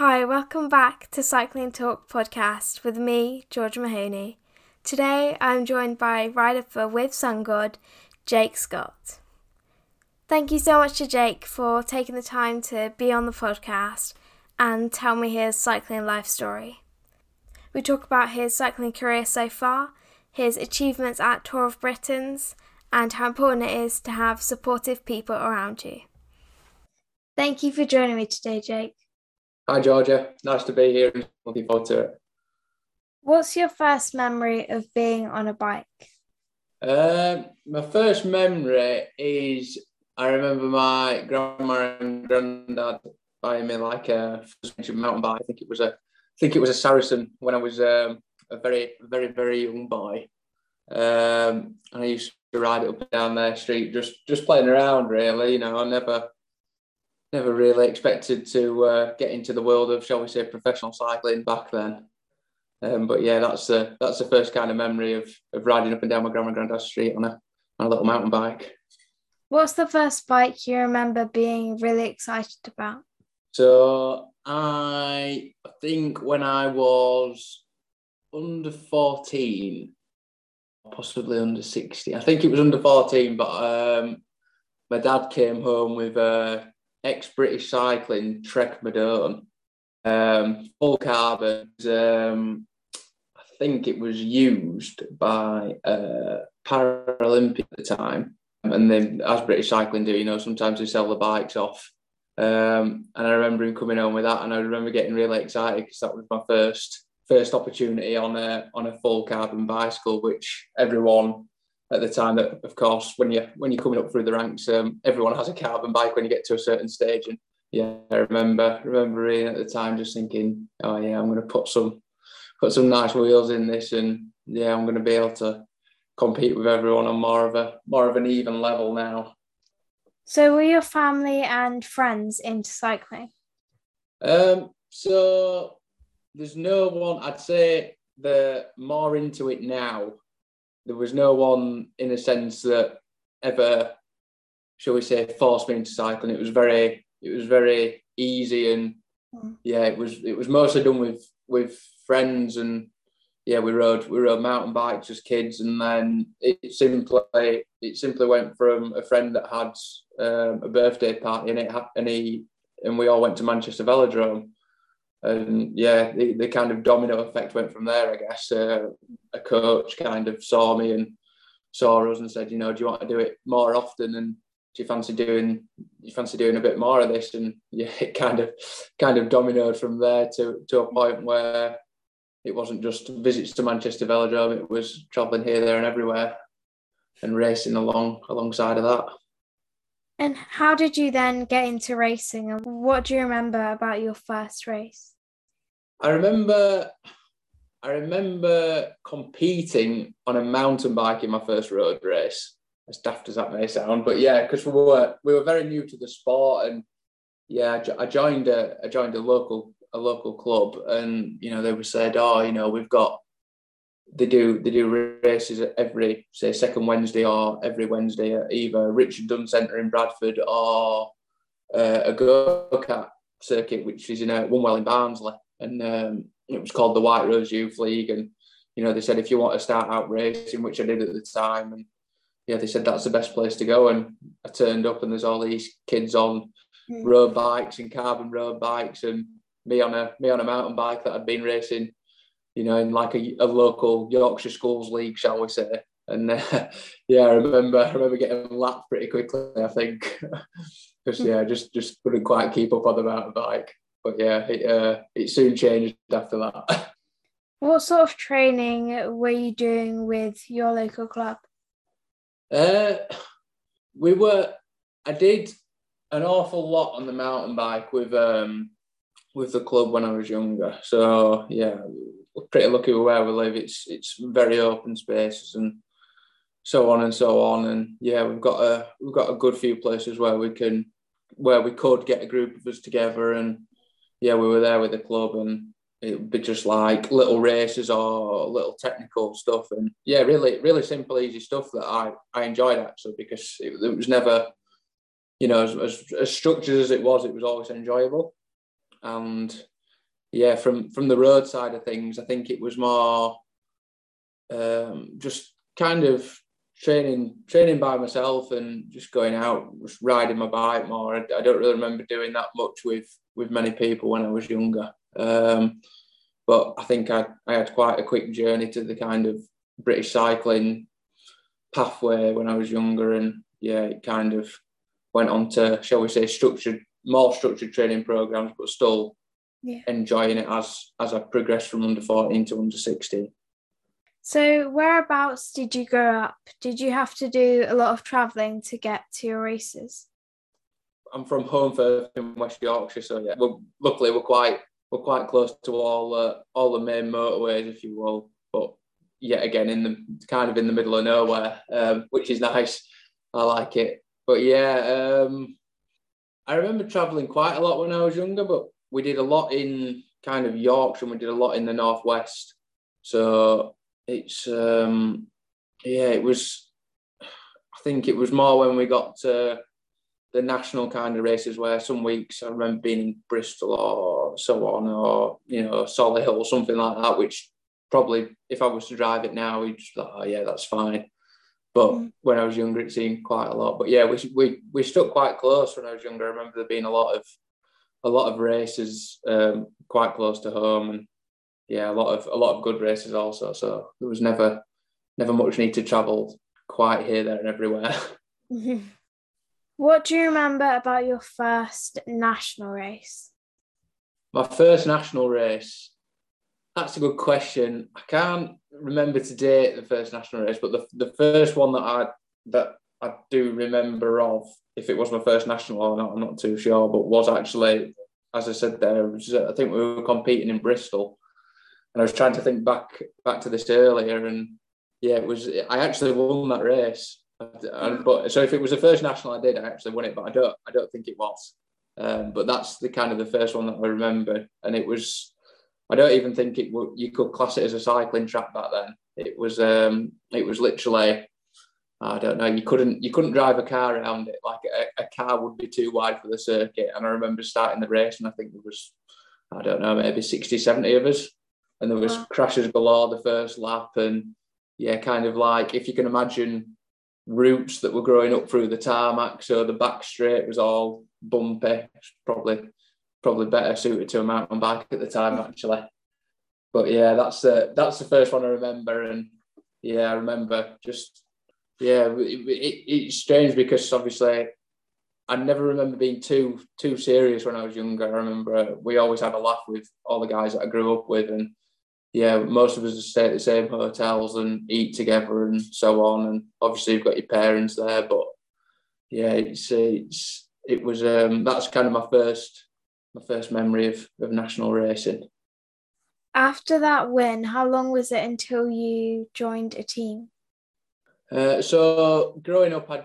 Hi, welcome back to Cycling Talk Podcast with me, George Mahoney. Today I'm joined by rider for With Sun God, Jake Scott. Thank you so much to Jake for taking the time to be on the podcast and tell me his cycling life story. We talk about his cycling career so far, his achievements at Tour of Britain's, and how important it is to have supportive people around you. Thank you for joining me today, Jake. Hi, Georgia. Nice to be here. Looking forward to it. What's your first memory of being on a bike? My first memory is I remember my grandma and granddad buying me like a mountain bike. I think it was a Saracen when I was a very, very, very young boy. And I used to ride it up and down their street, just playing around, really. You know, I never really expected to get into the world of, shall we say, professional cycling back then. But yeah, that's the first kind of memory of riding up and down my grandma and granddad's street on a little mountain bike. What's the first bike you remember being really excited about? So I think when I was under 14, possibly under 16, I think it was under 14, but my dad came home with ex-British cycling Trek Madone, full carbon. I think it was used by Paralympic at the time, and then as British cycling do, you know, sometimes they sell the bikes off. And I remember him coming home with that, and I remember getting really excited because that was my first opportunity on a full carbon bicycle, which everyone at the time, that of course, when you're coming up through the ranks, everyone has a carbon bike when you get to a certain stage. And yeah, I remember being at the time just thinking, oh yeah, I'm going to put some nice wheels in this, and yeah, I'm going to be able to compete with everyone on more of an even level now. So, were your family and friends into cycling? So there's no one. I'd say they're more into it now. There was no one, in a sense, that ever, shall we say, forced me into cycling. It was very easy, and yeah, it was mostly done with friends, and yeah, we rode mountain bikes as kids, and then it simply went from a friend that had a birthday party, and we all went to Manchester Velodrome. And yeah, the kind of domino effect went from there, I guess. A coach kind of saw me and saw us and said, you know, do you want to do it more often? And do you fancy doing a bit more of this? And yeah, it kind of dominoed from there to a point where it wasn't just visits to Manchester Velodrome, it was travelling here, there and everywhere and racing alongside of that. And how did you then get into racing, and what do you remember about your first race? I remember competing on a mountain bike in my first road race, as daft as that may sound, but yeah, because we were very new to the sport, and yeah, I joined a local club, and you know, they were said, oh, you know, they do races every, say, second Wednesday or every Wednesday at either Richard Dunn Centre in Bradford or a go-kart circuit, which is in One Well in Barnsley. And it was called the White Rose Youth League. And, you know, they said, if you want to start out racing, which I did at the time, and yeah, they said, that's the best place to go. And I turned up, and there's all these kids on road bikes and carbon road bikes, and me on a mountain bike that I'd been racing, you know, in like a local Yorkshire Schools League, shall we say. And yeah, I remember getting lapped pretty quickly, I think, because yeah, just couldn't quite keep up on the mountain bike. But yeah, it soon changed after that. What sort of training were you doing with your local club? I did an awful lot on the mountain bike with the club when I was younger. So yeah, pretty lucky with where we live. It's very open spaces and so on. And yeah, we've got a good few places where we could get a group of us together. And yeah, we were there with the club, and it would be just like little races or little technical stuff. And yeah, really, really simple, easy stuff that I enjoyed, actually, because it was never, you know, as structured as it was always enjoyable. And yeah, from the road side of things, I think it was more just kind of training by myself and just going out, just riding my bike more. I don't really remember doing that much with many people when I was younger. But I think I had quite a quick journey to the kind of British cycling pathway when I was younger, and yeah, it kind of went on to, shall we say, more structured training programs, but still enjoying it as I progressed from under 14 to under 16. So whereabouts did you grow up? Did you have to do a lot of travelling to get to your races? I'm from Holme in West Yorkshire, so yeah, luckily we're quite close to all the main motorways, if you will. But yet again, in the middle of nowhere, which is nice. I like it. But yeah, I remember travelling quite a lot when I was younger, but we did a lot in kind of Yorkshire and we did a lot in the northwest. So it's, I think it was more when we got to the national kind of races where some weeks I remember being in Bristol or so on, or, you know, Solihull or something like that, which probably if I was to drive it now, we'd just be like, oh yeah, that's fine. But when I was younger, it seemed quite a lot. But yeah, we stuck quite close when I was younger. I remember there being a lot of races quite close to home, and yeah, a lot of good races also. So there was never much need to travel quite here, there, and everywhere. What do you remember about your first national race? My first national race? That's a good question. I can't remember to date the first national race, but the first one that I do remember of, if it was my first national or not, I'm not too sure, but was actually, as I said there, I think we were competing in Bristol. And I was trying to think back to this earlier, and yeah, I actually won that race. So if it was the first national I did, I actually won it, but I don't think it was. But that's the kind of the first one that I remember, and it was, I don't even think you could class it as a cycling track back then. It was literally, I don't know, you couldn't drive a car around it. Like a car would be too wide for the circuit. And I remember starting the race, and I think there was, I don't know, maybe 60, 70 of us, and there was crashes galore the first lap, and yeah, kind of like, if you can imagine, roots that were growing up through the tarmac, so the back straight was all bumpy. Probably better suited to a mountain bike at the time, actually. But yeah, that's the first one I remember, and yeah, I remember just it's strange because obviously I never remember being too serious when I was younger. I remember we always had a laugh with all the guys that I grew up with, and yeah, most of us stay at the same hotels and eat together and so on. And obviously you've got your parents there, but yeah, it was that's kind of my first memory of national racing. After that win, how long was it until you joined a team? So growing up, I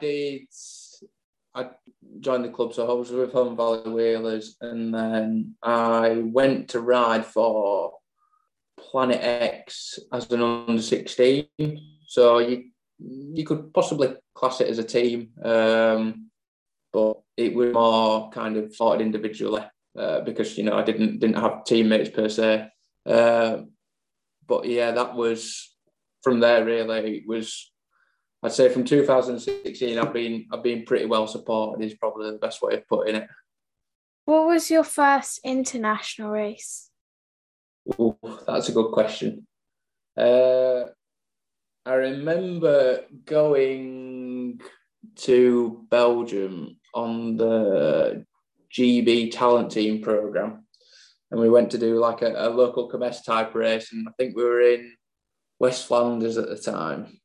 joined the club, so I was with Holme Valley Wheelers, and then I went to ride for Planet X as an under-16, so you could possibly class it as a team, but it was more kind of fought individually because, you know, I didn't have teammates per se. But yeah, that was from there really. It was, I'd say, from 2016. I've been pretty well supported, is probably the best way of putting it. What was your first international race? Oh, that's a good question. I remember going to Belgium on the GB Talent Team programme, and we went to do like a local commerce type race, and I think we were in West Flanders at the time.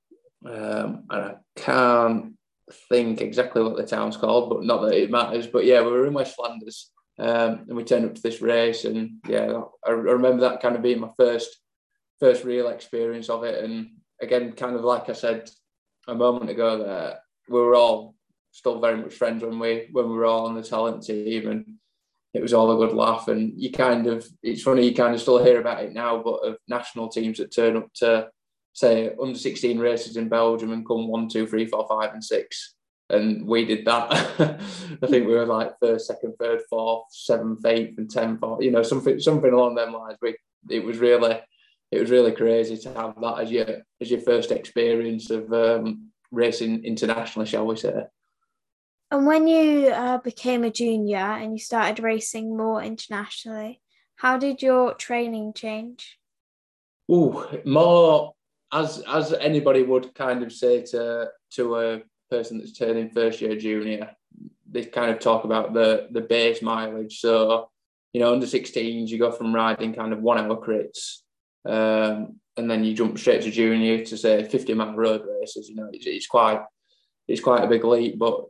And I can't think exactly what the town's called, but not that it matters. But yeah, we were in West Flanders. And we turned up to this race, and yeah, I remember that kind of being my first real experience of it. And again, kind of like I said a moment ago, there we were all still very much friends when we were all on the talent team, and it was all a good laugh. And it's funny, you kind of still hear about it now, but of national teams that turn up to say under 16 races in Belgium and come 1, 2, 3, 4, 5, and 6. and we did that. I think we were like first, second, third, fourth, seventh, eighth, and 10th, or, you know, something along them lines. It was really crazy to have that as your first experience of racing internationally, shall we say. And when you became a junior and you started racing more internationally, how did your training change? More as anybody would kind of say to a person that's turning first year junior, they kind of talk about the base mileage. So, you know, under 16s, you go from riding kind of 1 hour crits, and then you jump straight to junior to say 50-mile road races. You know, it's quite a big leap, but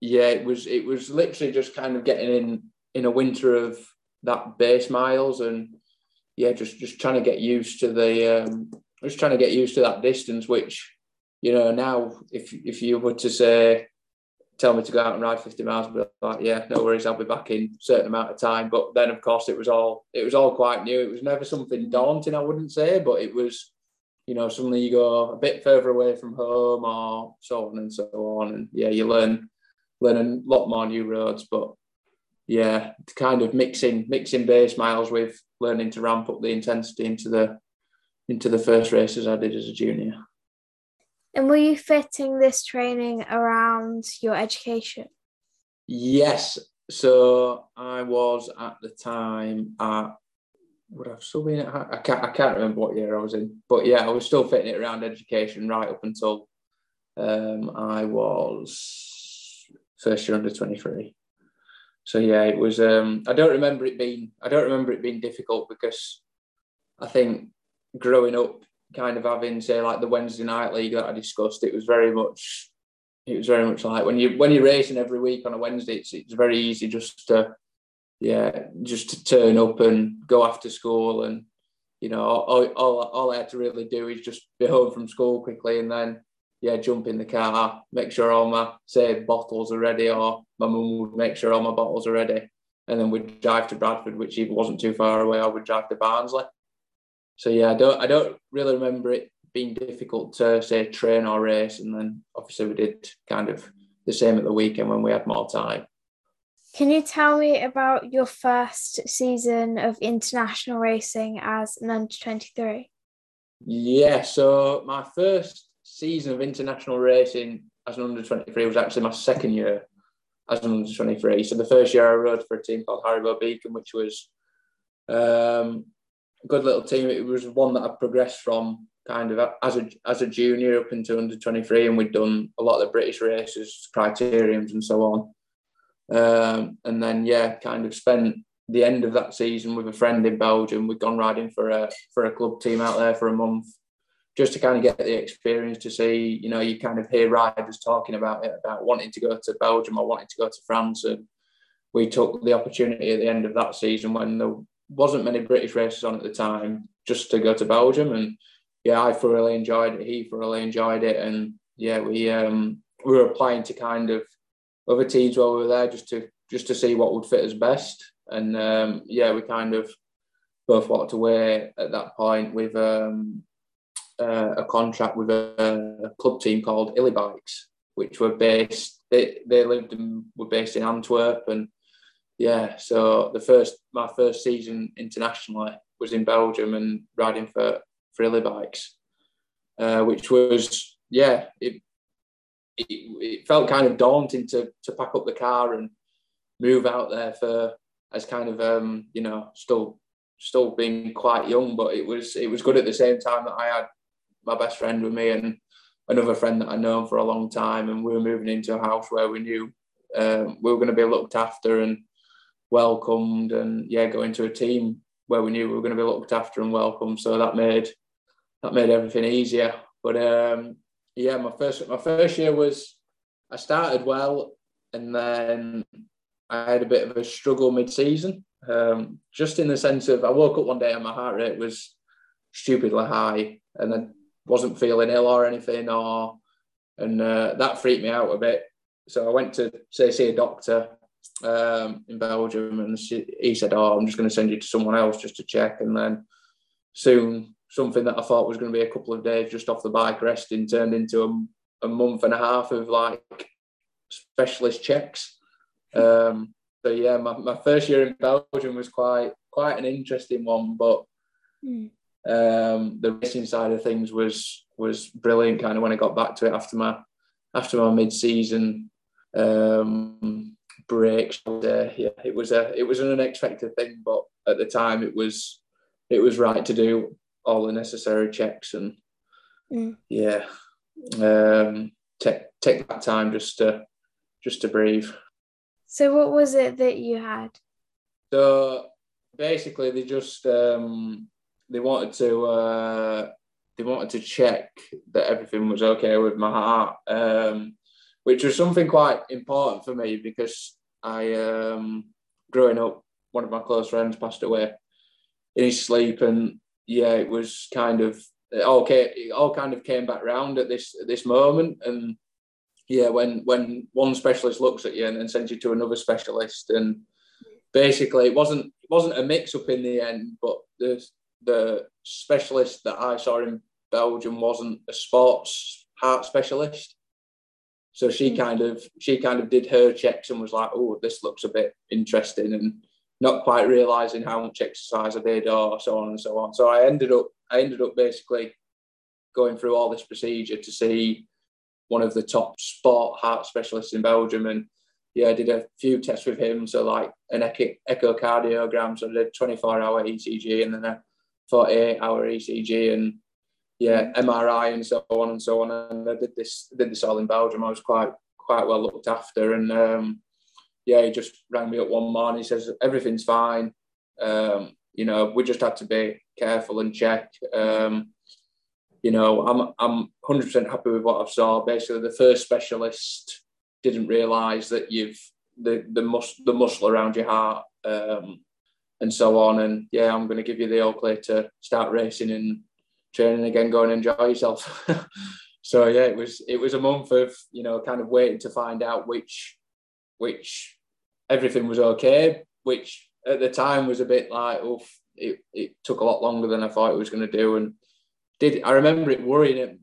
yeah, it was literally just kind of getting in a winter of that base miles, and yeah, just trying to get used to that distance. Which, you know, now if you were to say, tell me to go out and ride 50 miles, I'd be like, yeah, no worries, I'll be back in a certain amount of time. But then, of course, it was all quite new. It was never something daunting, I wouldn't say, but it was, you know, suddenly you go a bit further away from home or so on, and yeah, you learn a lot more new roads. But yeah, kind of mixing base miles with learning to ramp up the intensity into the first races I did as a junior. And were you fitting this training around your education? Yes. So I was at the time I can't remember what year I was in, but yeah, I was still fitting it around education right up until I was first year under 23. So yeah, it was. I don't remember it being difficult, because I think growing up, kind of having, say, like the Wednesday night league that I discussed, it was very much like when you're racing every week on a Wednesday, it's very easy just to turn up and go after school, and you know, all I had to really do is just be home from school quickly, and then yeah, jump in the car, make sure all my, say, bottles are ready, or my mum would make sure all my bottles are ready, and then we'd drive to Bradford, which even wasn't too far away, or we'd drive to Barnsley. So yeah, I don't really remember it being difficult to, say, train or race. And then obviously we did kind of the same at the weekend when we had more time. Can you tell me about your first season of international racing as an under-23? Yeah, so my first season of international racing as an under-23 was actually my second year as an under-23. So the first year I rode for a team called Haribo Beacon, which was... good little team. It was one that I progressed from kind of as a junior up into under 23, and we'd done a lot of the British races, criteriums and so on. And then yeah, kind of spent the end of that season with a friend in Belgium. We'd gone riding for a club team out there for a month, just to kind of get the experience to see, you know, you kind of hear riders talking about it, about wanting to go to Belgium or wanting to go to France. And we took the opportunity at the end of that season, when the wasn't many British races on at the time, just to go to Belgium. And yeah, I thoroughly enjoyed it, he thoroughly enjoyed it, and yeah, we were applying to kind of other teams while we were there, just to see what would fit us best. And yeah, we kind of both walked away at that point with a contract with a club team called Illi Bikes, which were based, they lived and were based in Antwerp. And yeah, so my first season internationally was in Belgium and riding for Illi Bikes, which was, yeah, it felt kind of daunting to pack up the car and move out there for, as kind of, you know, still being quite young, but it was good at the same time that I had my best friend with me and another friend that I'd known for a long time, and we were moving into a house where we knew we were going to be looked after and welcomed, and yeah, going to a team where we knew we were going to be looked after and welcomed, so that made everything easier. But yeah, my first year was, I started well, and then I had a bit of a struggle mid-season, just in the sense of, I woke up one day and my heart rate was stupidly high, and I wasn't feeling ill or anything, and that freaked me out a bit. So I went to see a doctor in Belgium, and he said, "Oh, I'm just going to send you to someone else just to check." And then soon, something that I thought was going to be a couple of days just off the bike resting turned into a month and a half of like specialist checks. So yeah, my first year in Belgium was quite an interesting one, but the racing side of things was brilliant. Kind of when I got back to it after my mid-season break, yeah, it was an unexpected thing, but at the time it was right to do all the necessary checks and yeah, take that time just to breathe. So what was it that you had? So basically, they just they wanted to check that everything was okay with my heart, which was something quite important for me because I, growing up, one of my close friends passed away in his sleep, and yeah, it was kind of it all kind of came back round at this moment. And yeah, when one specialist looks at you and then sends you to another specialist, and basically it wasn't a mix up in the end, but the specialist that I saw in Belgium wasn't a sports heart specialist, so she kind of did her checks and was like, oh, this looks a bit interesting, and not quite realising how much exercise I did or so on and so on. So I ended up basically going through all this procedure to see one of the top sport heart specialists in Belgium, and yeah, I did a few tests with him, so like an echocardiogram, so I did a 24-hour ECG and then a 48-hour ECG and yeah, MRI and so on and so on. And I did this all in Belgium. I was quite well looked after, and yeah, he just rang me up one morning. He says everything's fine. You know, we just had to be careful and check. You know, I'm 100% happy with what I've saw. Basically, the first specialist didn't realise that you've the muscle around your heart, and so on. And yeah, I'm going to give you the all clear to start racing and training again. Go and enjoy yourself. So yeah, it was a month of, you know, kind of waiting to find out which everything was okay, which at the time was a bit like, oof, it took a lot longer than I thought it was going to do. And I remember it worrying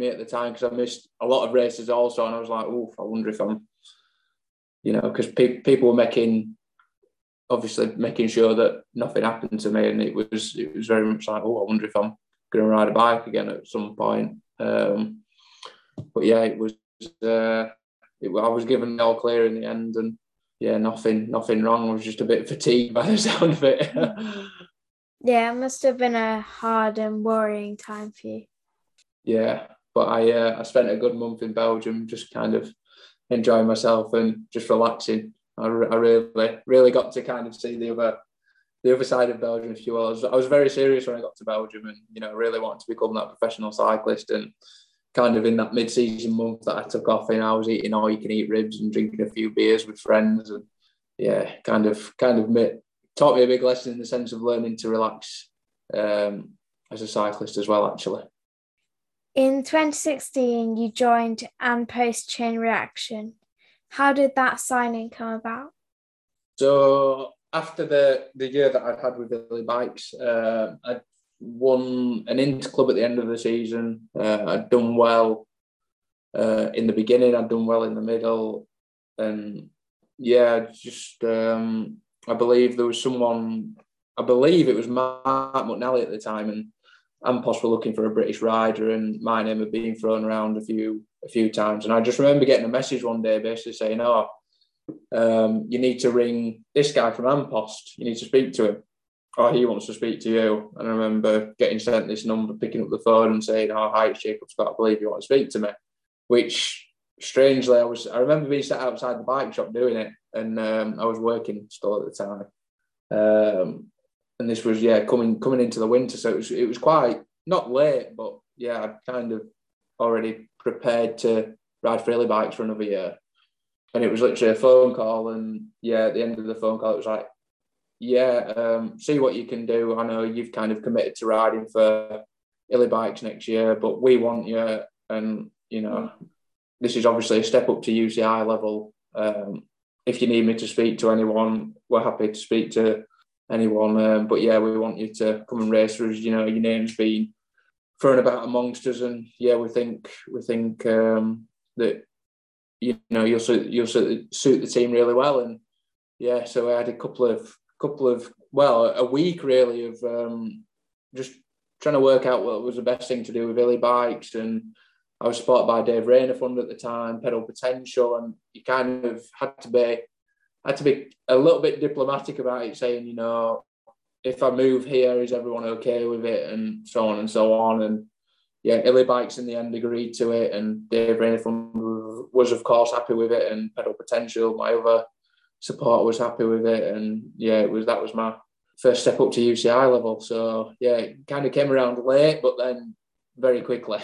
me at the time because I missed a lot of races also, and I was like, oof, I wonder if I'm, you know, because people were making sure that nothing happened to me, and it was very much like, oh, I wonder if I'm going to ride a bike again at some point. But yeah, it was... I was given all clear in the end, and yeah, nothing wrong. I was just a bit fatigued by the sound of it. Yeah, it must have been a hard and worrying time for you. Yeah, but I spent a good month in Belgium just kind of enjoying myself and just relaxing. I really got to kind of see the other side of Belgium, if you will. I was very serious when I got to Belgium, and you know, really wanted to become that professional cyclist. And kind of in that mid-season month that I took off in, I was eating all-you-can-eat ribs and drinking a few beers with friends, and yeah, kind of taught me a big lesson in the sense of learning to relax as a cyclist as well, actually. In 2016, you joined An Post Chain Reaction. How did that signing come about? So after the year that I'd had with Illi Bikes, I won an inter-club at the end of the season. I'd done well in the beginning, I'd done well in the middle, and yeah, just I believe there was someone, I believe it was Mark McNally at the time, and An Post were looking for a British rider, and my name had been thrown around a few times, and I just remember getting a message one day basically saying, oh, you need to ring this guy from An Post, you need to speak to him. Oh, he wants to speak to you. And I remember getting sent this number, picking up the phone and saying, oh, hi, it's Jacob Scott, I believe you want to speak to me. Which, strangely, I remember being sat outside the bike shop doing it, and I was working still at the time. And this was, yeah, coming into the winter, so it was quite, not late, but yeah, I'd kind of already prepared to ride Illi Bikes for another year. And it was literally a phone call, and yeah, at the end of the phone call, it was like, yeah, see what you can do. I know you've kind of committed to riding for Illi Bikes next year, but we want you. And, you know, this is obviously a step up to UCI level. If you need me to speak to anyone, we're happy to speak to anyone. But yeah, we want you to come and race for us. You know, your name's been thrown about amongst us, and yeah, we think that you know, you'll suit the team really well. And yeah, so I had a week really of just trying to work out what was the best thing to do with Illi Bikes. And I was supported by Dave Rayner Fund at the time, Pedal Potential, and you kind of had to be a little bit diplomatic about it, saying, you know, if I move here, is everyone okay with it, and so on and so on. And yeah, Illi Bikes in the end agreed to it, and Dave Rayner Fund was of course happy with it, and Pedal Potential, my other support, was happy with it. And yeah, that was my first step up to UCI level. So yeah, it kind of came around late, but then very quickly.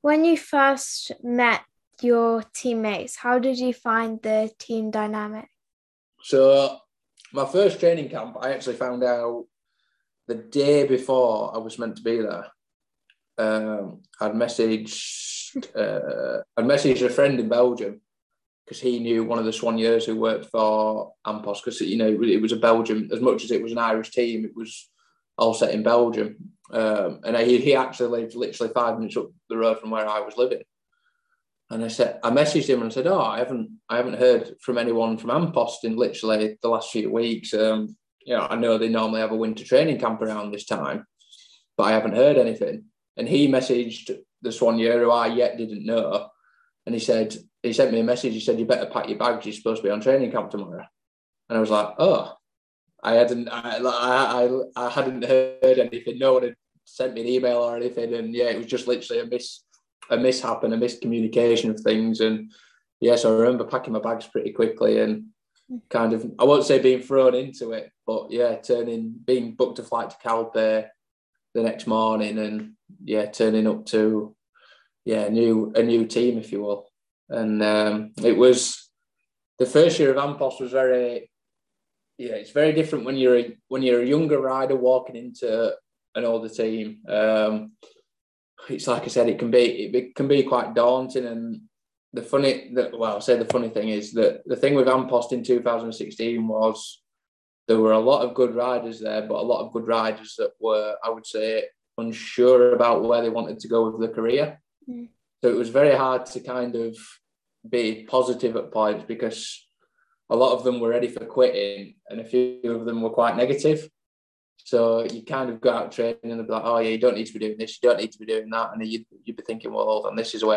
When you first met your teammates, how did you find the team dynamic? So my first training camp, I actually found out the day before I was meant to be there. I'd messaged a friend in Belgium, because he knew one of the Soigneurs who worked for An Post, because, you know, it was a Belgium, as much as it was an Irish team, it was all set in Belgium. And he actually lived literally 5 minutes up the road from where I was living. And I messaged him and said, oh, I haven't heard from anyone from An Post in literally the last few weeks. You know, I know they normally have a winter training camp around this time, but I haven't heard anything. And he messaged the Soigneur, who I yet didn't know. And he sent me a message. He said, you better pack your bags. You're supposed to be on training camp tomorrow. And I was like, oh, I hadn't heard anything. No one had sent me an email or anything. And yeah, it was just literally a mishap and a miscommunication of things. And yeah, so I remember packing my bags pretty quickly and kind of, I won't say being thrown into it, but yeah, being booked a flight to Calpe the next morning, and yeah, turning up to a new team, if you will. And it was the first year of An Post was very, yeah, it's very different when you're a younger rider walking into an older team. It's like I said, it can be quite daunting. And the funny thing is that the thing with An Post in 2016 was there were a lot of good riders there, but a lot of good riders that were, I would say, unsure about where they wanted to go with their career. Mm. So it was very hard to kind of be positive at points, because a lot of them were ready for quitting and a few of them were quite negative. So you kind of go out training and they'd be like, oh yeah, you don't need to be doing this, you don't need to be doing that. And you'd be thinking, well, hold on, this is the way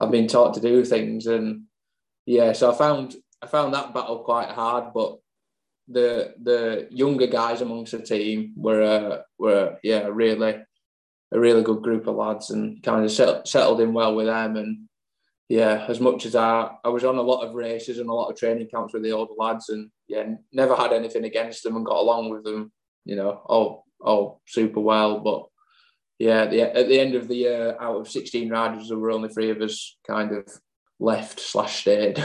I've been taught to do things. And yeah, so I found that battle quite hard, but the younger guys amongst the team were a really good group of lads, and kind of settled in well with them. And yeah, as much as I was on a lot of races and a lot of training camps with the older lads, and yeah, never had anything against them and got along with them, you know, all super well. But yeah, at the end of the year, out of 16 riders, there were only 3 of us kind of left / stayed.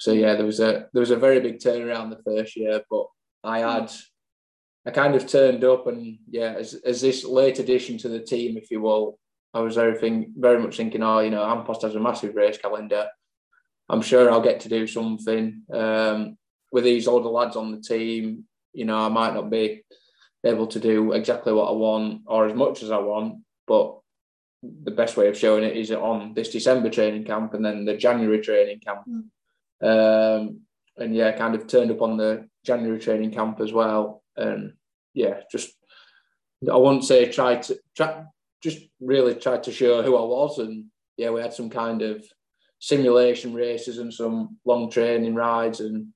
So yeah, there was a very big turnaround the first year, but I kind of turned up, and yeah, as this late addition to the team, if you will, I was very much thinking, oh, you know, An Post has a massive race calendar. I'm sure I'll get to do something with these older lads on the team. You know, I might not be able to do exactly what I want or as much as I want, but the best way of showing it is on this December training camp and then the January training camp. Mm. And yeah, kind of turned up on the January training camp as well, and yeah, just I won't say tried to show who I was. And yeah, we had some kind of simulation races and some long training rides, and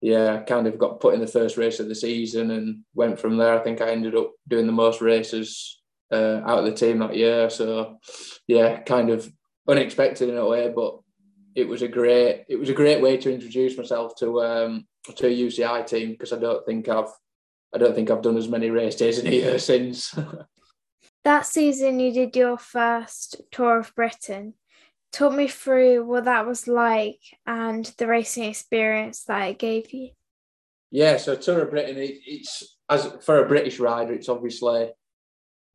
yeah, kind of got put in the first race of the season and went from there. I think I ended up doing the most races out of the team that year, so yeah, kind of unexpected in a way, but it was a great way to introduce myself to a UCI team, because I don't think I've done as many race days in a year since. That season you did your first Tour of Britain. Talk me through what that was like and the racing experience that it gave you. Yeah, so Tour of Britain, it's as for a British rider, it's obviously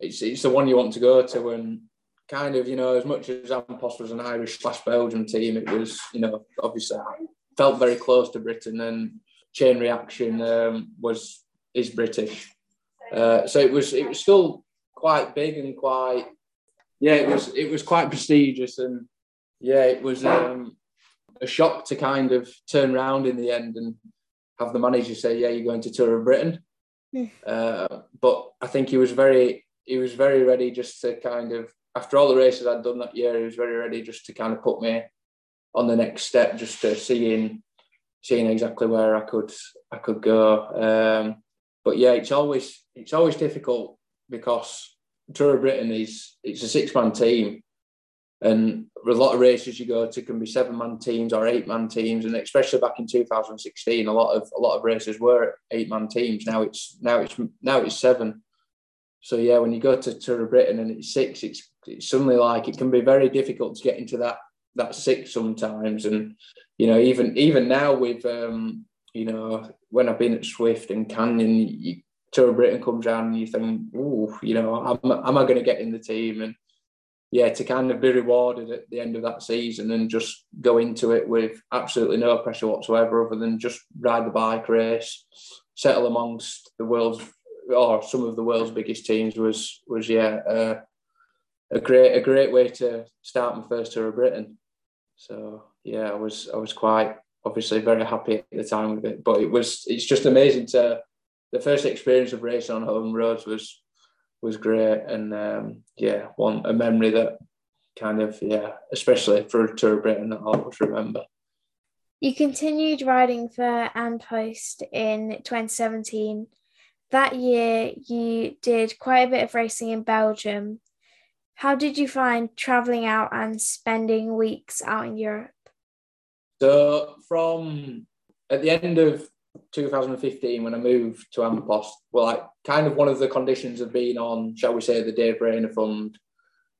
it's the one you want to go to. And kind of, you know, as much as An Post was an Irish / Belgium team, it was, you know, obviously I felt very close to Britain, and Chain Reaction is British. So it was still quite big and quite, yeah, it was quite prestigious. And yeah, it was a shock to kind of turn round in the end and have the manager say, yeah, you're going to Tour of Britain. But I think he was very ready just to kind of, after all the races I'd done that year, he was very ready just to kind of put me on the next step, just to seeing exactly where I could go. But yeah, it's always difficult because Tour of Britain it's a 6-man team, and with a lot of races you go to can be 7-man teams or 8-man teams, and especially back in 2016, a lot of races were 8-man teams. Now it's 7. So yeah, when you go to Tour of Britain and it's 6, it's suddenly like it can be very difficult to get into that 6 sometimes. And you know, even now with you know, when I've been at Swift and Canyon, Tour of Britain comes around and you think, ooh, you know, am I going to get in the team? And yeah, to kind of be rewarded at the end of that season and just go into it with absolutely no pressure whatsoever, other than just ride the bike race, settle amongst the world's or some of the world's biggest teams was a great way to start my first Tour of Britain. So yeah, I was quite obviously very happy at the time with it, but it's just amazing to. The first experience of racing on home roads was great, and a memory that kind of, yeah, especially for Tour of Britain, that I'll always remember. You continued riding for An Post in 2017. That year, you did quite a bit of racing in Belgium. How did you find travelling out and spending weeks out in Europe? So from at the end of 2015, when I moved to An Post, well, kind of one of the conditions of being on, shall we say, the Dave Rayner Fund,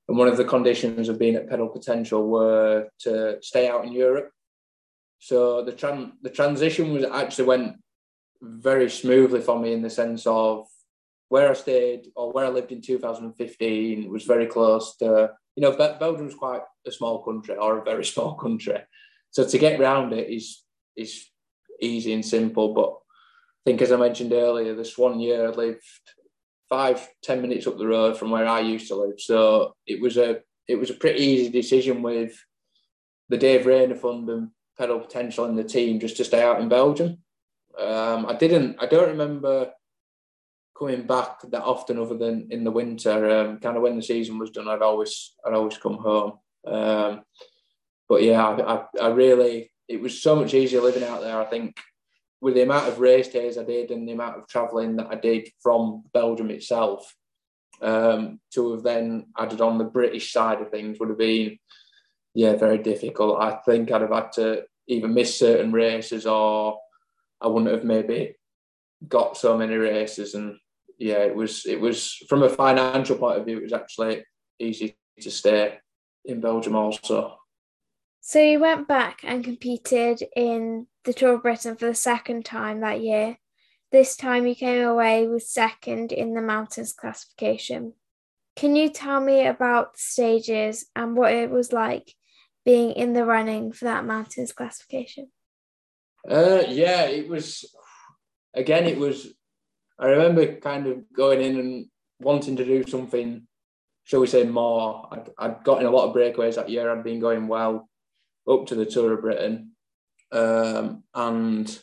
and one of the conditions of being at Pedal Potential were to stay out in Europe. So the transition went very smoothly for me, in the sense of where I stayed or where I lived in 2015 was very close to, you know, Belgium's quite a small country, or a very small country. So to get round it is easy and simple. But I think, as I mentioned earlier, this one year I lived 5-10 minutes up the road from where I used to live, so it was a pretty easy decision with the Dave Rayner Fund and Pedal Potential and the team just to stay out in Belgium. I don't remember coming back that often, other than in the winter. Kind of when the season was done, I'd always come home. But yeah, I really. It was so much easier living out there, I think, with the amount of race days I did and the amount of travelling that I did from Belgium itself, to have then added on the British side of things would have been, yeah, very difficult. I think I'd have had to either miss certain races, or I wouldn't have maybe got so many races. And yeah, it was from a financial point of view, it was actually easy to stay in Belgium also. So you went back and competed in the Tour of Britain for the second time that year. This time you came away with second in the mountains classification. Can you tell me about the stages and what it was like being in the running for that mountains classification? Yeah, it was, I remember kind of going in and wanting to do something, shall we say, more. I'd gotten a lot of breakaways that year. I'd been going well up to the Tour of Britain, and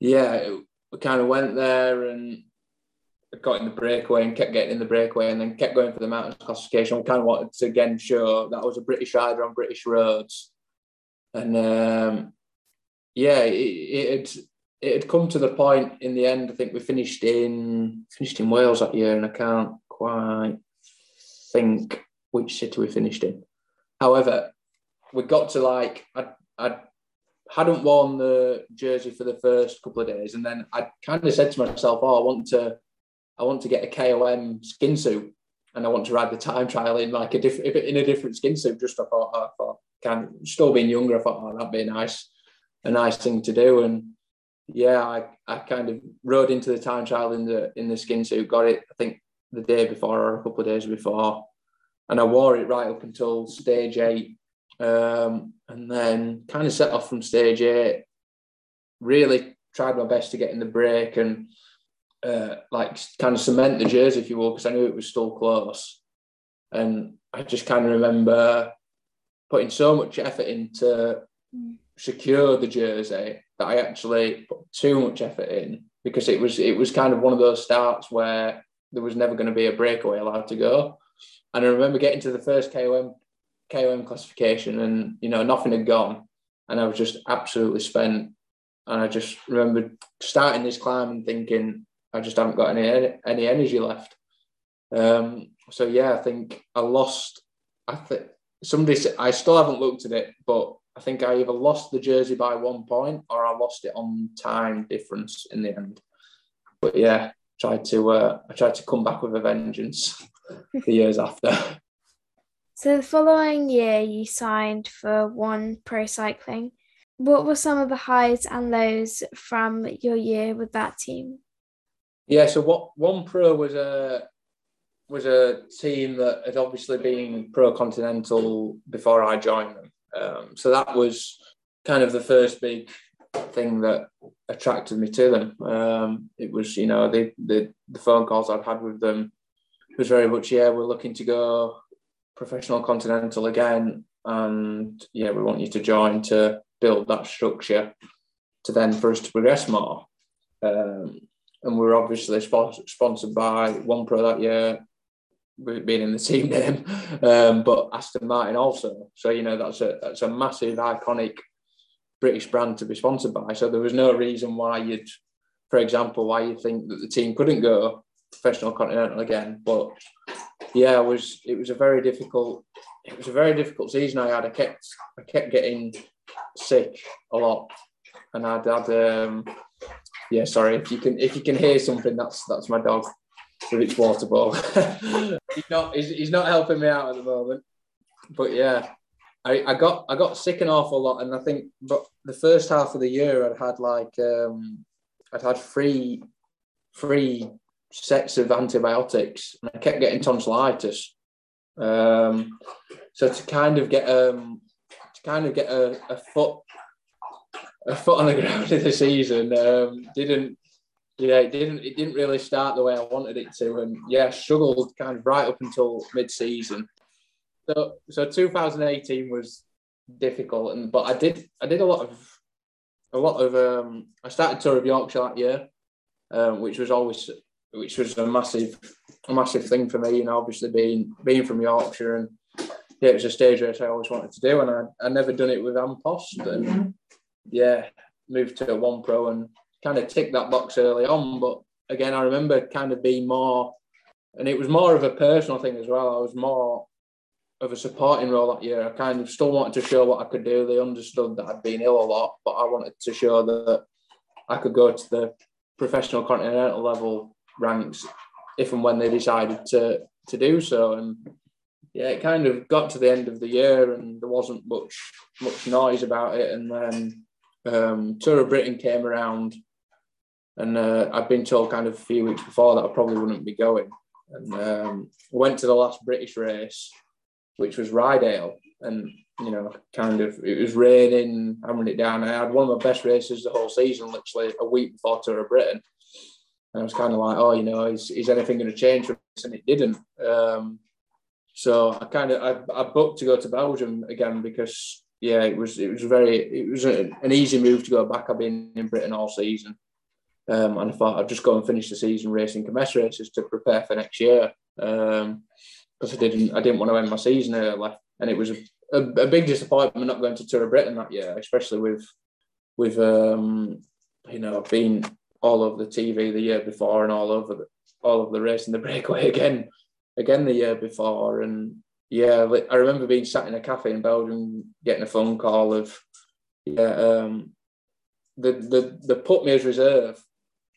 yeah, we kind of went there and got in the breakaway and kept getting in the breakaway and then kept going for the mountains classification. We kind of wanted to again show that I was a British rider on British roads, and yeah, it had come to the point in the end. I think we finished in Wales that year, and I can't quite think which city we finished in. However, we got to I hadn't worn the jersey for the first couple of days, and then I kind of said to myself, oh, I want to get a KOM skin suit, and I want to ride the time trial in a different skin suit. Just I thought, kind of still being younger, I thought, oh, that'd be a nice thing to do. And yeah, I kind of rode into the time trial in the skin suit, got it I think the day before or a couple of days before, and I wore it right up until stage 8. And then kind of set off from stage 8, really tried my best to get in the break and kind of cement the jersey, if you will, because I knew it was still close. And I just kind of remember putting so much effort into secure the jersey that I actually put too much effort in, because it was kind of one of those starts where there was never going to be a breakaway allowed to go. And I remember getting to the first KOM classification and, you know, nothing had gone. And I was just absolutely spent. And I just remember starting this climb and thinking, I just haven't got any energy left. So yeah, I think I lost. I think somebody said, I still haven't looked at it, but I think I either lost the jersey by 1 point or I lost it on time difference in the end. But yeah, I tried to come back with a vengeance the years after. So the following year, you signed for One Pro Cycling. What were some of the highs and lows from your year with that team? Yeah, so what One Pro was a team that had obviously been Pro Continental before I joined them. So that was kind of the first big thing that attracted me to them. It was, you know, the phone calls I'd had with them was very much, yeah, we're looking to go professional Continental again, and yeah, we want you to join to build that structure to then for us to progress more. And we were obviously sponsored by One Pro that year, being in the team name, but Aston Martin also. So, you know, that's a massive, iconic British brand to be sponsored by. So there was no reason why you'd, for example, why you think that the team couldn't go professional Continental again. But yeah, it was a very difficult season I had. I kept getting sick a lot, and I'd had yeah, sorry, if you can hear something, that's my dog with its water bowl. he's not helping me out at the moment. But yeah, I got sick an awful lot, and I think but the first half of the year I'd had three sets of antibiotics, and I kept getting tonsillitis. So to kind of get a foot on the ground of the season, it didn't really start the way I wanted it to, and yeah, struggled kind of right up until mid-season. So 2018 was difficult, but I did a lot of I started Tour of Yorkshire that year, which was a massive thing for me, you know, obviously being from Yorkshire, and yeah, it was a stage race I always wanted to do, and I'd never done it with An Post, and yeah, moved to One Pro and kind of ticked that box early on. But again, I remember kind of being more, and it was more of a personal thing as well. I was more of a supporting role that year. I kind of still wanted to show what I could do. They understood that I'd been ill a lot, but I wanted to show that I could go to the professional continental level ranks if and when they decided to do so. And yeah, it kind of got to the end of the year and there wasn't much noise about it. And then Tour of Britain came around, and I'd been told kind of a few weeks before that I probably wouldn't be going. And went to the last British race, which was Rydale. And, you know, kind of, it was raining, hammering it down. I had one of my best races the whole season, literally a week before Tour of Britain. And I was kind of like, oh, you know, is anything going to change for this? And it didn't. So I kind of I booked to go to Belgium again, because yeah, it was an easy move to go back. I've been in Britain all season, and I thought I'd just go and finish the season racing Kermesse races to prepare for next year, because I didn't want to end my season early. And it was a big disappointment not going to Tour of Britain that year, especially with you know, being all over the TV the year before and all over the race in the breakaway again the year before. And yeah, I remember being sat in a cafe in Belgium getting a phone call of, yeah, they put me as reserve,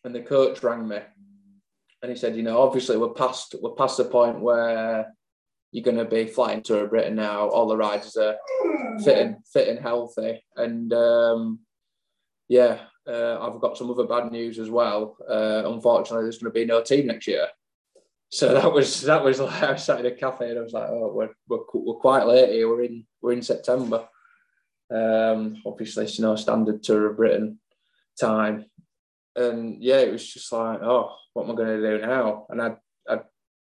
and the coach rang me and he said, you know, obviously we're past the point where you're going to be flying to Tour Britain now, all the riders are fit and healthy, and I've got some other bad news as well, unfortunately there's going to be no team next year. So that was like, I sat in a cafe and I was like, oh, we're quite late here. We're in September. Obviously, it's no standard Tour of Britain time. And yeah, it was just like, oh, what am I going to do now? And I'd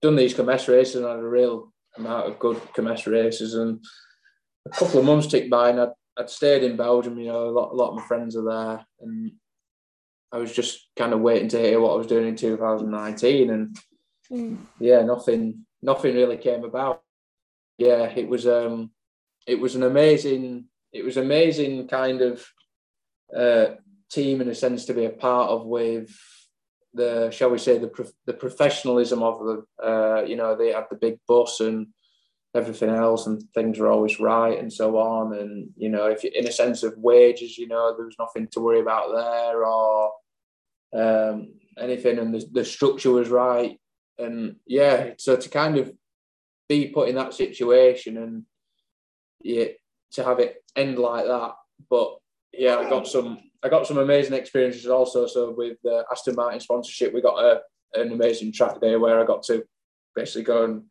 done these Kermesse races, and I had a real amount of good Kermesse races, and a couple of months ticked by, and I'd stayed in Belgium. You know, a lot of my friends are there, and I was just kind of waiting to hear what I was doing in 2019, and yeah, nothing really came about. Yeah, it was amazing kind of team, in a sense, to be a part of, with the, shall we say, the professionalism of the, you know, they had the big bus and everything else, and things were always right and so on. And, you know, if in a sense of wages, you know, there was nothing to worry about there or anything, and the structure was right. And yeah, so to kind of be put in that situation and yeah, to have it end like that. But yeah, I got some amazing experiences also. So with the Aston Martin sponsorship, we got an amazing track day where I got to basically go and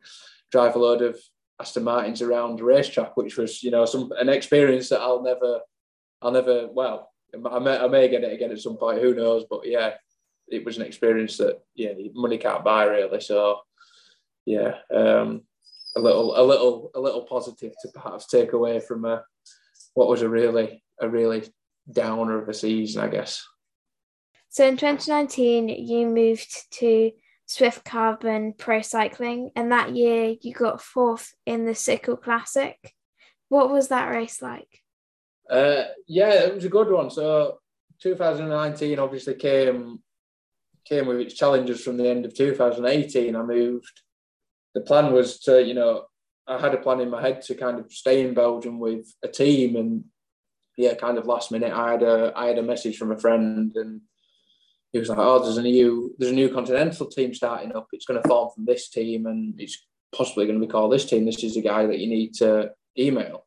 drive a load of Aston Martins around the racetrack, which was, you know, an experience that I'll never. Well, I may get it again at some point. Who knows? But yeah, it was an experience that, yeah, money can't buy really. So yeah, a little positive to perhaps take away from what was a really downer of a season, I guess. So in 2019, you moved to Swift Carbon Pro Cycling, and that year you got fourth in the Cicle Classic. What was that race like? Yeah, it was a good one. So 2019 obviously came with its challenges from the end of 2018. I moved. The plan was to, you know, I had a plan in my head to kind of stay in Belgium with a team, and yeah, kind of last minute, I had a message from a friend, and he was like, "Oh, there's a new continental team starting up. It's going to form from this team, and it's possibly going to be called this team. This is the guy that you need to email,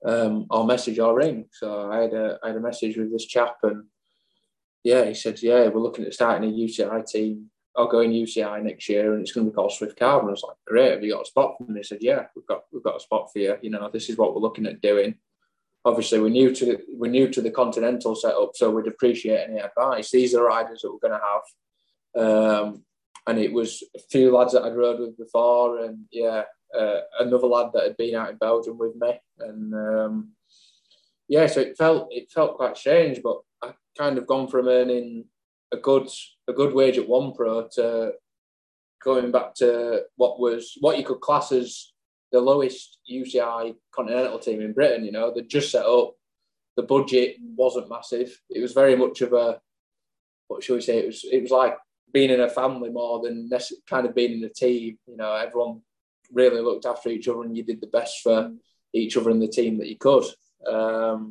or message or ring." So I had a message with this chap, and yeah, he said, "Yeah, we're looking at starting a UCI team. I'll go in UCI next year, and it's going to be called Swift Carbon." I was like, "Great, have you got a spot for me?" They said, "Yeah, we've got a spot for you. You know, this is what we're looking at doing." Obviously, we're new to the continental setup, so we'd appreciate any advice. These are riders that we're going to have, and it was a few lads that I'd rode with before, and yeah, another lad that had been out in Belgium with me, and yeah, so it felt quite strange, but I kind of gone from earning a good wage at One Pro to going back to what you could class as the lowest UCI continental team in Britain. You know, they'd just set up, the budget wasn't massive. It was very much of a, what shall we say, it was like being in a family more than kind of being in a team. You know, everyone really looked after each other, and you did the best for each other and the team that you could. So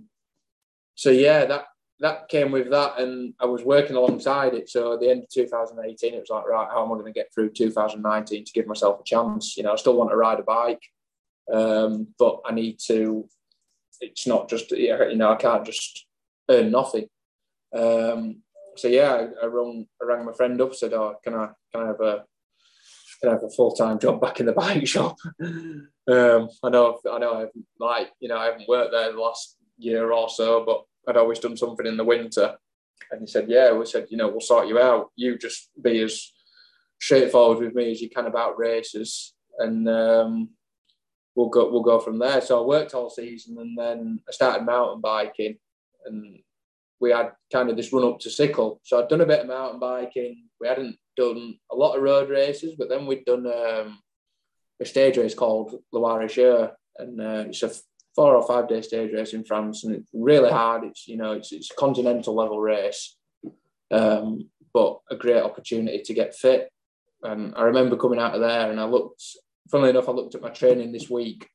yeah, that came with that, and I was working alongside it. So at the end of 2018, it was like, right, how am I going to get through 2019 to give myself a chance? You know, I still want to ride a bike, but I need to, it's not just, you know, I can't just earn nothing. So yeah, I rang my friend up, said, "Oh, can I have a full-time job back in the bike shop?" I know I've, like, you know, I haven't worked there the last year or so, but I'd always done something in the winter. And he said, "Yeah," we said, "you know, we'll sort you out. You just be as straightforward with me as you can about races, and we'll go from there." So I worked all season, and then I started mountain biking, and we had kind of this run up to Sickle. So I'd done a bit of mountain biking. We hadn't done a lot of road races, but then we'd done a stage race called Loire Show, and it's a 4 or 5 day stage race in France, and it's really hard. It's, you know, it's a continental level race, but a great opportunity to get fit. And I remember coming out of there, and funnily enough, I looked at my training this week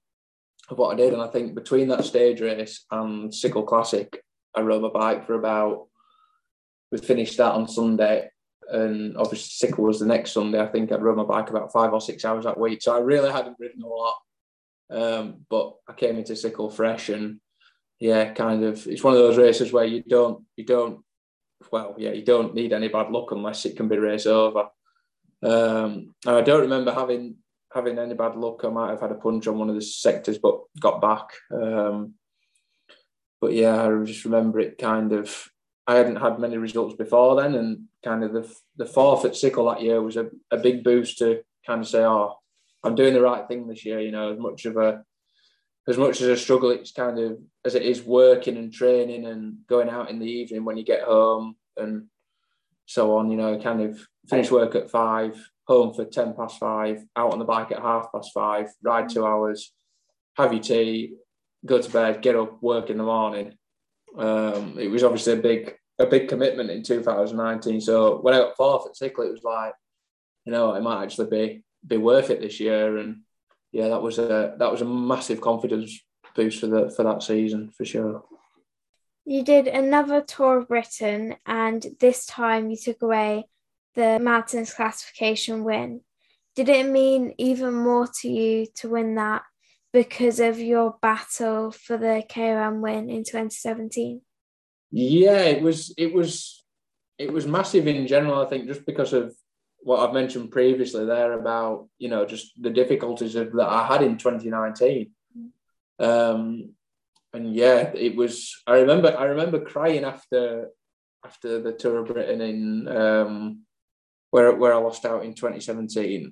of what I did, and I think between that stage race and Cicle Classic, I rode my bike for about, we finished that on Sunday, and obviously Cicle was the next Sunday. I think I rode my bike about 5 or 6 hours that week, so I really hadn't ridden a lot. But I came into Sickle fresh, and yeah, kind of, it's one of those races where you don't need any bad luck unless it can be raced over. And I don't remember having any bad luck. I might have had a punch on one of the sectors, but got back. But yeah, I just remember it kind of, I hadn't had many results before then, and kind of the fourth at Sickle that year was a big boost to kind of say, "Oh, I'm doing the right thing this year," you know, as much of a as much as I struggle, it's kind of, as it is working and training and going out in the evening when you get home and so on, you know, kind of finish work at 5, home for 5:10, out on the bike at 5:30, ride 2 hours, have your tea, go to bed, get up, work in the morning. It was obviously a big commitment in 2019. So when I got fourth at Cicle, it was like, you know, it might actually be worth it this year. And yeah, that was a massive confidence boost for that season for sure. You did another Tour of Britain, and this time you took away the mountains classification win. Did it mean even more to you to win that because of your battle for the KOM win in 2017? Yeah, it was massive in general, I think, just because of what I've mentioned previously there about, you know, just the difficulties that I had in 2019. And yeah, it was. I remember crying after the Tour of Britain in where I lost out in 2017.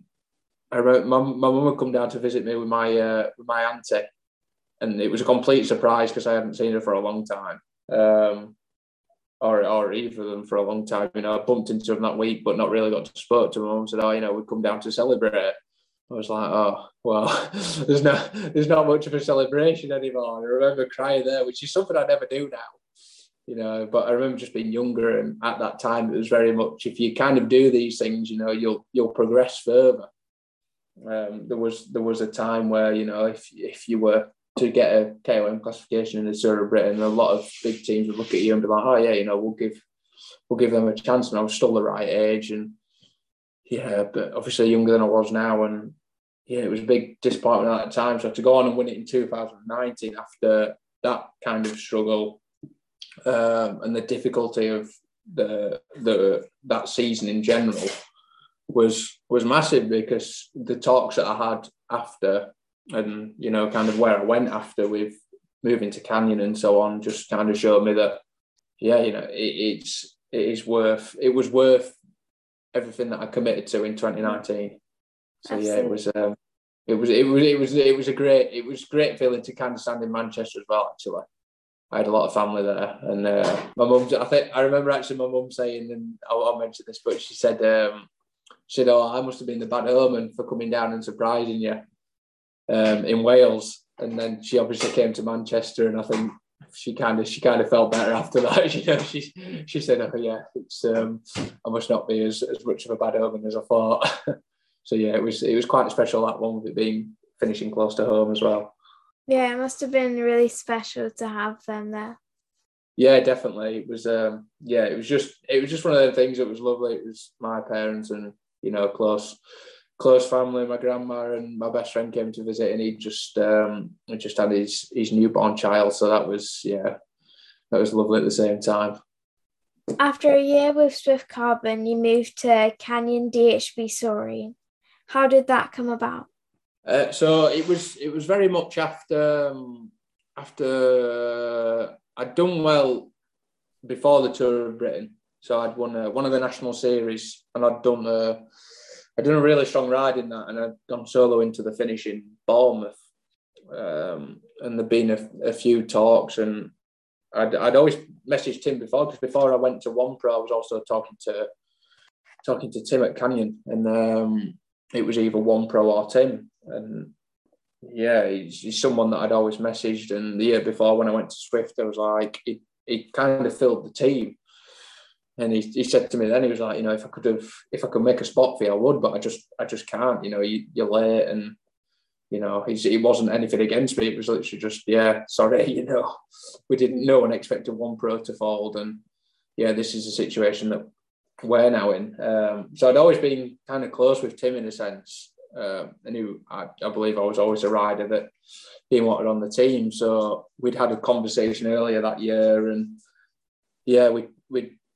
I remember my mum had come down to visit me with my auntie, and it was a complete surprise because I hadn't seen her for a long time, or either of them for a long time. You know, I bumped into them that week, but not really got to speak to my mum. Said, "Oh, you know, we've come down to celebrate." I was like, oh, well, there's not much of a celebration anymore. I remember crying there, which is something I never do now, you know, but I remember just being younger, and at that time it was very much, if you kind of do these things, you know, you'll progress further. There was a time where, you know, if you were to get a KOM classification in the Tour of Britain, a lot of big teams would look at you and be like, oh yeah, you know, we'll give them a chance. And I was still the right age, and yeah, but obviously younger than I was now, and yeah, it was a big disappointment at that time. So to go on and win it in 2019 after that kind of struggle and the difficulty of that season in general was massive, because the talks that I had after, and you know, kind of where I went after with moving to Canyon and so on, just kind of showed me that, yeah, you know, it was worth everything that I committed to in 2019. So absolutely. Yeah, it was a great feeling to kind of stand in Manchester as well. Actually, I had a lot of family there, and my mum. I think I remember actually my mum saying, and I'll mention this, but she said, "Oh, I must have been the bad omen for coming down and surprising you in Wales." And then she obviously came to Manchester, and I think she kind of felt better after that. You know, she said, "Oh yeah, it's I must not be as much of a bad omen as I thought." So yeah, it was quite special, that one, with it being finishing close to home as well. Yeah, it must have been really special to have them there. Yeah, definitely. It was it was just one of those things that was lovely. It was my parents and, you know, close family. My grandma and my best friend came to visit, and he just had his newborn child, so that was lovely at the same time. After a year with Swift Carbon, you moved to Canyon DHB Soreen. How did that come about? So it was very much after I'd done well before the Tour of Britain. So I'd won one of the national series, and I'd done a really strong ride in that, and I'd gone solo into the finish in Bournemouth. And there'd been a few talks, and I'd always messaged Tim before, because before I went to One Pro, I was also talking to Tim at Canyon, and it was either One Pro or Tim. And yeah, he's someone that I'd always messaged. And the year before, when I went to Swift, I was like, he kind of filled the team. And he said to me then, he was like, you know, if I could make a spot for you, I would, but I just can't. You know, you're late, and you know, it wasn't anything against me. It was literally just, yeah, sorry. You know, no one expected One Pro to fold, and yeah, this is the situation that we're now in. So I'd always been kind of close with Tim in a sense, and I believe I was always a rider that he wanted on the team. So we'd had a conversation earlier that year, and yeah, we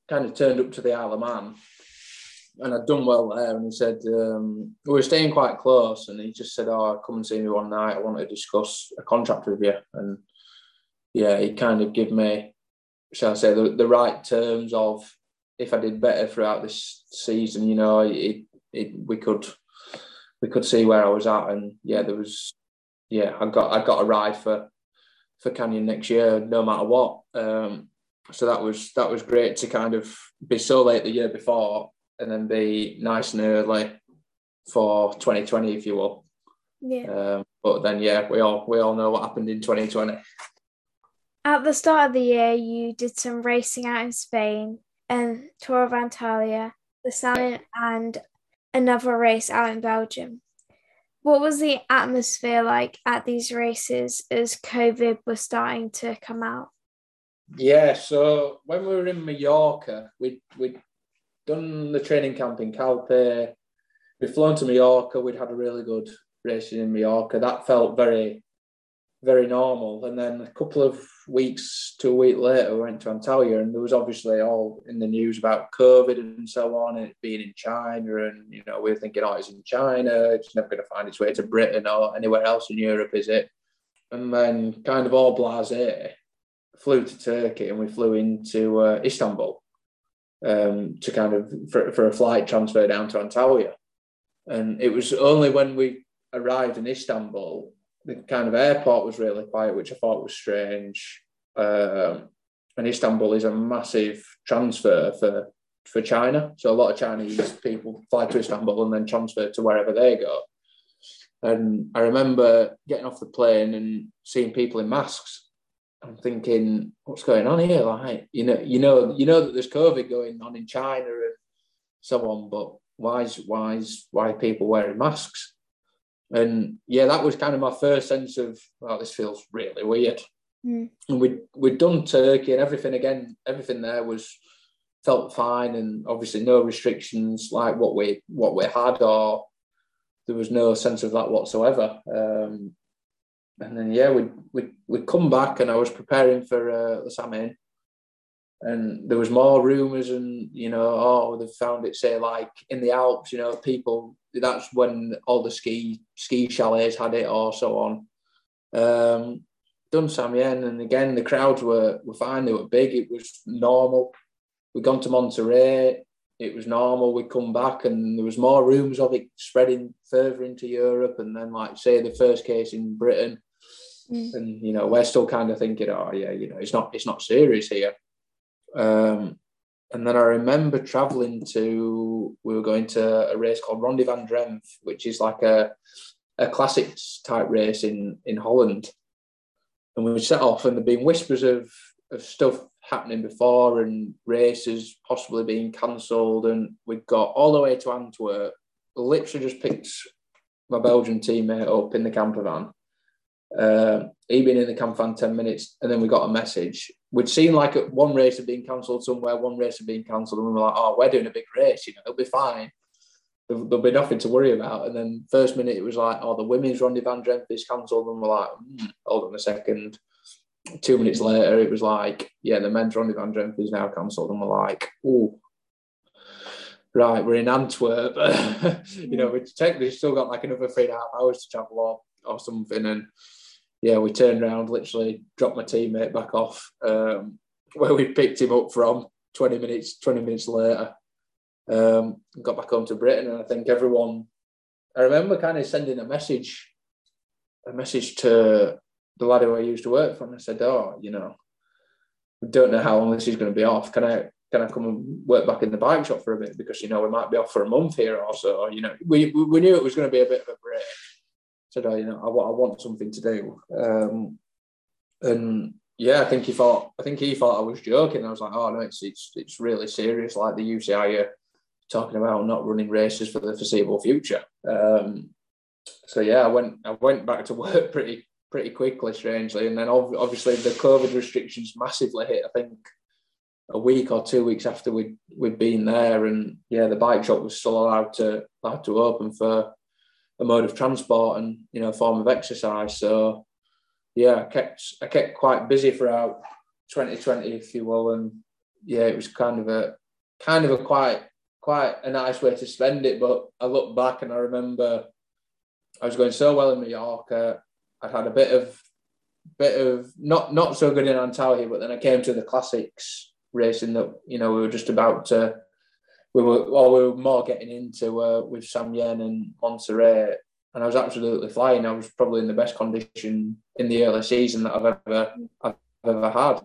kind of turned up to the Isle of Man, and I'd done well there, and he said, we were staying quite close, and he just said, oh, come and see me one night, I want to discuss a contract with you. And yeah, he kind of gave me, shall I say, the right terms of, if I did better throughout this season, you know, we could see where I was at. And yeah, there was yeah, I got a ride for Canyon next year, no matter what. So that was great to kind of be so late the year before and then be nice and early for 2020, if you will. Yeah. But then, yeah, we all know what happened in 2020. At the start of the year, you did some racing out in Spain and Tour of Antalya, the Salmon, and another race out in Belgium. What was the atmosphere like at these races as COVID was starting to come out? Yeah, so when we were in Mallorca, we'd done the training camp in Calpe. We'd flown to Mallorca. We'd had a really good racing in Mallorca. That felt very, very normal. And then a couple of weeks to a week later, we went to Antalya, and there was obviously all in the news about COVID and so on, and it being in China. And, you know, we were thinking, oh, it's in China. It's never going to find its way to Britain or anywhere else in Europe, is it? And then kind of all blasé, flew to Turkey, and we flew into Istanbul to kind of for a flight transfer down to Antalya. And it was only when we arrived in Istanbul, the kind of airport was really quiet, which I thought was strange. And Istanbul is a massive transfer for China. So a lot of Chinese people fly to Istanbul and then transfer to wherever they go. And I remember getting off the plane and seeing people in masks. I'm thinking, what's going on here? Like, you know that there's COVID going on in China and so on, but why are people wearing masks? And yeah, that was kind of my first sense of, oh, this feels really weird. Mm. And we'd done Turkey and everything there felt fine, and obviously no restrictions like what we had, or there was no sense of that whatsoever. And then yeah, we'd come back, and I was preparing for the Samin, and there was more rumours, and you know, oh, they've found it, say, like in the Alps, you know, people. That's when all the ski chalets had it, or so on. Done Samien, and again the crowds were fine. They were big. It was normal. We'd gone to Monterey. It was normal. We'd come back, and there was more rumours of it spreading further into Europe, and then like say the first case in Britain. Mm. And you know, we're still kind of thinking, oh yeah, you know, it's not serious here. And then I remember we were going to a race called Ronde van Drenthe, which is like a classics type race in Holland. And we set off, and there'd been whispers of stuff happening before, and races possibly being cancelled. And we got all the way to Antwerp, literally just picked my Belgian teammate up in the camper van. He'd been in the camper van 10 minutes, and then we got a message. We'd seen like one race had been cancelled somewhere, one race had been cancelled, and we were like, oh, we're doing a big race, you know, it'll be fine. There'll be nothing to worry about. And then first minute, it was like, oh, the women's Ronde van Drenthe is cancelled. And we're like, hold on a second. 2 minutes later, it was like, yeah, the men's Ronde van Drenthe is now cancelled. And we're like, oh, right, we're in Antwerp. You know, we've technically still got like another 3.5 hours to travel or something. And yeah, we turned around, literally dropped my teammate back off where we picked him up from 20 minutes later. Got back home to Britain, and I think I remember kind of sending a message to the lad who I used to work for, and I said, oh, you know, we don't know how long this is going to be off. Can I come and work back in the bike shop for a bit? Because, you know, we might be off for a month here or so. You know, we knew it was going to be a bit of a break. Said, oh, you know, I want something to do. And yeah, I think he thought I was joking. I was like, oh no, it's really serious. Like the UCI are talking about not running races for the foreseeable future. So yeah, I went back to work pretty quickly, strangely. And then obviously the COVID restrictions massively hit, I think a week or 2 weeks after we'd been there. And yeah, the bike shop was still allowed to open for a mode of transport and, you know, a form of exercise. So yeah, I kept quite busy throughout 2020, if you will. And yeah, it was kind of a quite a nice way to spend it. But I look back, and I remember I was going so well in Mallorca. I'd had a bit of not so good in Antalya, but then I came to the classics racing that, you know, we were just about to. We were more getting into with Samien and Monterey. and I was absolutely flying. I was probably in the best condition in the early season that I've ever had.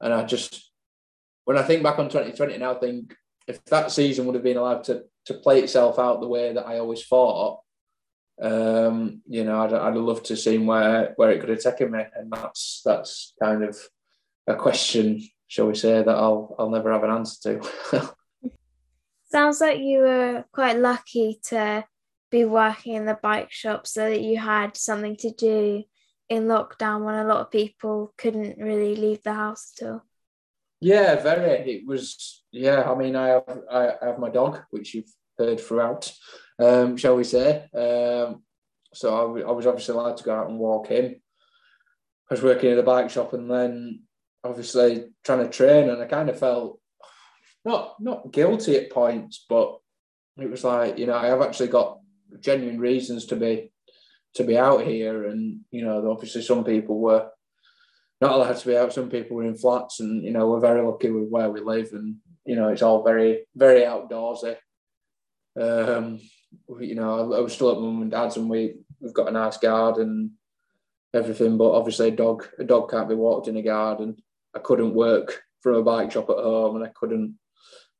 And I just, when I think back on 2020 now, I think if that season would have been allowed to play itself out the way that I always thought, you know, I'd love to see where it could have taken me. And that's kind of a question, shall we say, that I'll never have an answer to. Sounds like you were quite lucky to be working in the bike shop so that you had something to do in lockdown when a lot of people couldn't really leave the house at all. Yeah, very. It was, yeah, I mean, I have my dog, which you've heard throughout, shall we say. So I was obviously allowed to go out and walk him. I was working in the bike shop and then obviously trying to train, and I kind of felt not guilty at points, but it was like, you know, I have actually got genuine reasons to be out here. And, you know, obviously some people were not allowed to be out, some people were in flats, and, you know, we're very lucky with where we live, and, you know, it's all very, very outdoorsy. You know, I was still at mum and dad's, and we've got a nice garden, everything, but obviously a dog can't be walked in a garden. I couldn't work from a bike shop at home, and I couldn't,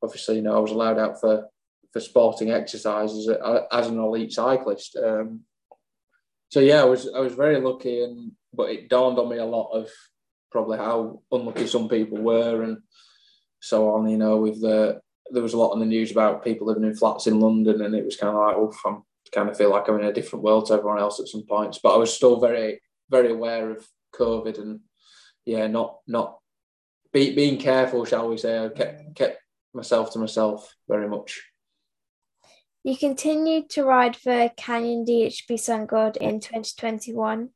obviously, you know, I was allowed out for sporting exercises as an elite cyclist. So yeah, I was very lucky, but it dawned on me a lot of probably how unlucky some people were and so on. You know, there was a lot on the news about people living in flats in London, and it was kind of like, oh, I kind of feel like I'm in a different world to everyone else at some points. But I was still very, very aware of COVID, and yeah, being careful, shall we say. I kept myself to myself very much. You continued to ride for Canyon DHB Sun God in 2021,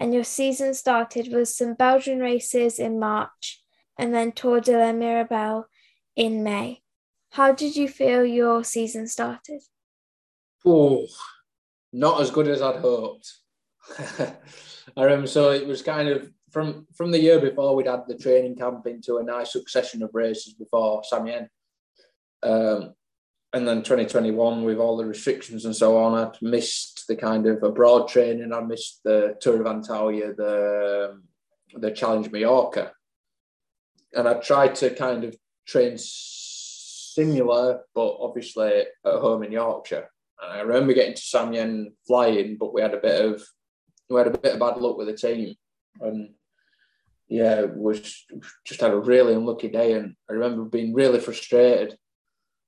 and your season started with some Belgian races in March and then Tour de la Mirabelle in May. How did you feel your season started? Oh, not as good as I'd hoped. I remember, so it was kind of from the year before, we'd had the training camp into a nice succession of races before Samyen. And then 2021, with all the restrictions and so on, I'd missed the kind of abroad training. I missed the Tour of Antalya, the Challenge Mallorca. And I tried to kind of train similar, but obviously at home in Yorkshire. And I remember getting to Samyen flying, but we had a bit of bad luck with the team. And yeah, just had a really unlucky day. And I remember being really frustrated.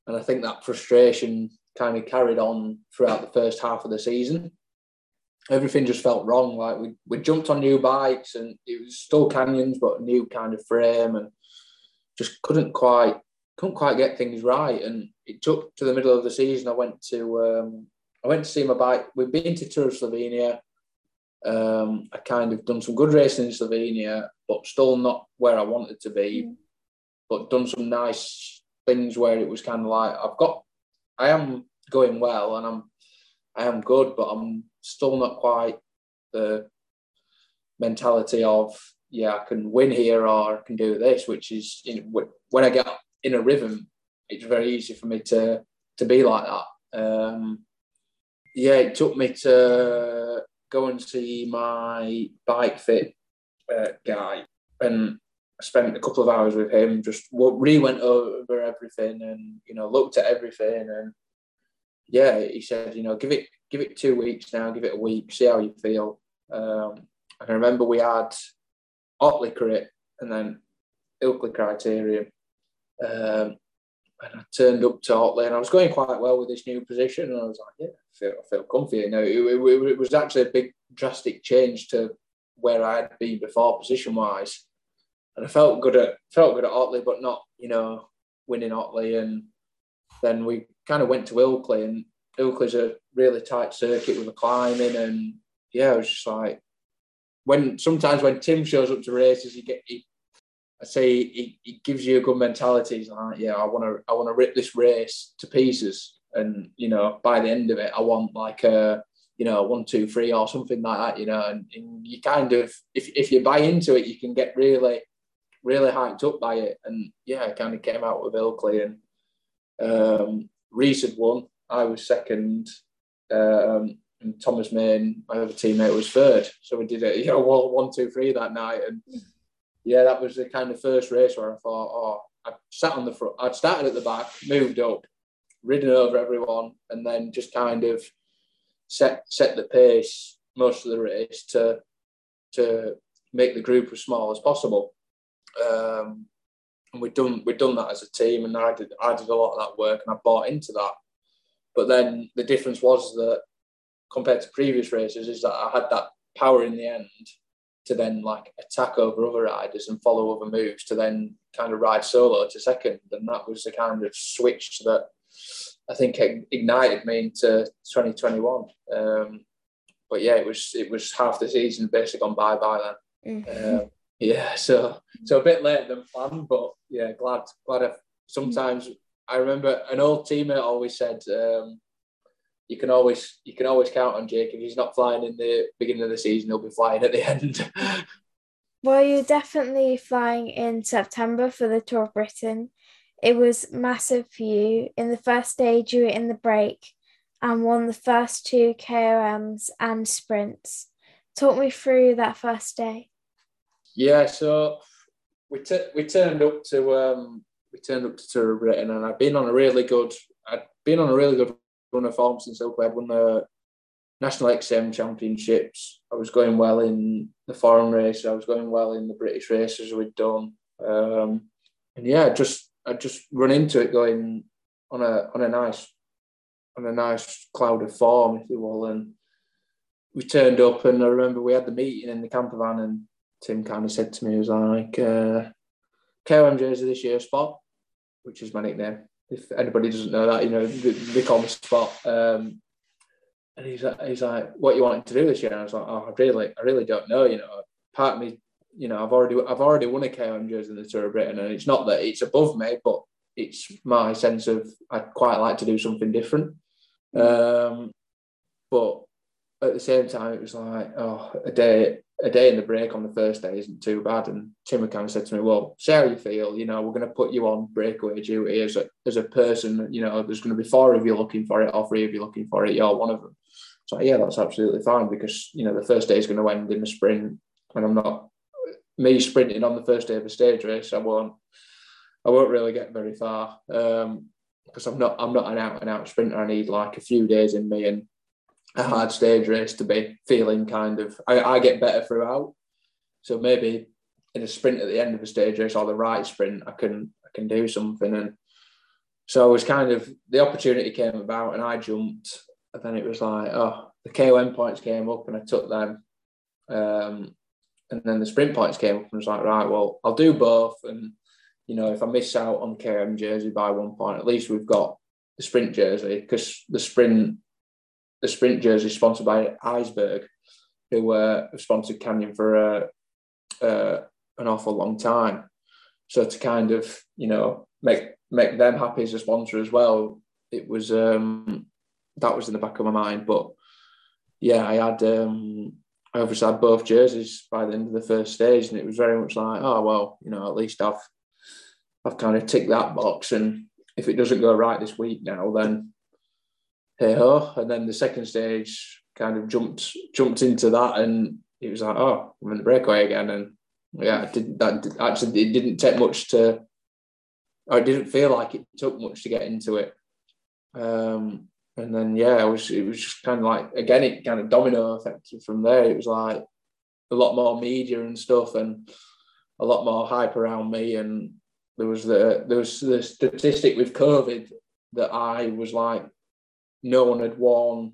And I think that frustration kind of carried on throughout the first half of the season. Everything just felt wrong. Like we jumped on new bikes, and it was still Canyons, but a new kind of frame, and just couldn't quite get things right. And it took to the middle of the season. I went to see my bike. We'd been to Tour of Slovenia. I kind of done some good racing in Slovenia, but still not where I wanted to be. But done some nice things where it was kind of like I am going well, and I am good, but I'm still not quite the mentality of, yeah, I can win here or I can do this, which is, you know, when I get in a rhythm, it's very easy for me to be like that. Yeah, it took me to go and see my bike fit guy, and I spent a couple of hours with him, just re-went over everything and, you know, looked at everything. And yeah, he said, you know, give it 2 weeks now, give it a week, see how you feel. And I remember we had Otley Crit and then Ilkley Criterium. And I turned up to Otley, and I was going quite well with this new position. And I was like, yeah, I feel comfy. You know, it was actually a big drastic change to where I had been before position-wise. And I felt good at Otley, but not, you know, winning Otley. And then we kind of went to Ilkley, and Ilkley's a really tight circuit with the climbing. And yeah, I was just like, sometimes when Tim shows up to races, he gives you a good mentality. He's like, yeah, I want to rip this race to pieces. And, you know, by the end of it, I want like a, you know, 1, 2, 3 or something like that, you know. And you kind of, if you buy into it, you can get really hyped up by it. And yeah, I kind of came out with Ilkley, and Reese had won, I was second, and Thomas Main, my other teammate, was third. So we did a, you know, 1-2-3 that night, and yeah, that was the kind of first race where I thought, oh, I sat on the front. I'd started at the back, moved up, ridden over everyone, and then just kind of set the pace most of the race to make the group as small as possible. And we'd done that as a team, and I did a lot of that work, and I bought into that. But then the difference was that compared to previous races is that I had that power in the end to then like attack over other riders and follow other moves to then kind of ride solo to second. And that was the kind of switch that I think ignited me into 2021. But yeah, it was half the season basically gone bye-bye then. Mm-hmm. Yeah, so a bit later than planned, but yeah, glad. Sometimes I remember an old teammate always said, you can always count on Jake. If he's not flying in the beginning of the season, he'll be flying at the end. Well, you're definitely flying in September for the Tour of Britain. It was massive for you. In the first stage, you were in the break and won the first two KOMs and sprints. Talk me through that first day. Yeah, so we turned up to Tour of Britain, and I'd been on a really good run of form since I'd won the National XM Championships. I was going well in the foreign races. I was going well in the British races we'd done, and yeah, I just run into it going on a nice cloud of form, if you will. And we turned up, and I remember we had the meeting in the camper van, and Tim kind of said to me, he was like, KOM jersey this year, Spot, which is my nickname. If anybody doesn't know that, you know, they call me Spot. And he's like, what you wanting to do this year? And I was like, oh, I really don't know. You know, part of me, you know, I've already won a KOM jersey in the Tour of Britain, and it's not that it's above me, but it's my sense of I'd quite like to do something different. But at the same time, it was like, oh, a day in the break on the first day isn't too bad. And Tim kind of said to me, well, see how you feel, you know, we're going to put you on breakaway duty as a person, you know, there's going to be four of you looking for it, or three of you looking for it, you're one of them. So yeah, that's absolutely fine, because, you know, the first day is going to end in a sprint, and me sprinting on the first day of a stage race, I won't really get very far, because I'm not an out-and-out sprinter. I need like a few days in me and a hard stage race to be feeling kind of, I get better throughout. So maybe in a sprint at the end of a stage race, or the right sprint, I can do something. And so it was kind of, the opportunity came about, and I jumped, and then it was like, oh, the KOM points came up, and I took them. And then the sprint points came up, and I was like, right, well, I'll do both. And, you know, if I miss out on KOM jersey by 1 point, at least we've got the sprint jersey, because the sprint jersey is sponsored by Iceberg, who were sponsored Canyon for an awful long time. So to kind of, you know, make them happy as a sponsor as well, it was that was in the back of my mind. But yeah, I obviously had both jerseys by the end of the first stage, and it was very much like, oh well, you know, at least I've kind of ticked that box, and if it doesn't go right this week now, then hey ho. And then the second stage kind of jumped into that, and it was like, oh, I'm in the breakaway again. And yeah, it didn't take much to, or it didn't feel like it took much to get into it. And then yeah, it was just kind of like, again, it kind of domino affected from there. It was like a lot more media and stuff, and a lot more hype around me. And there was the statistic with COVID that I was like, no one had worn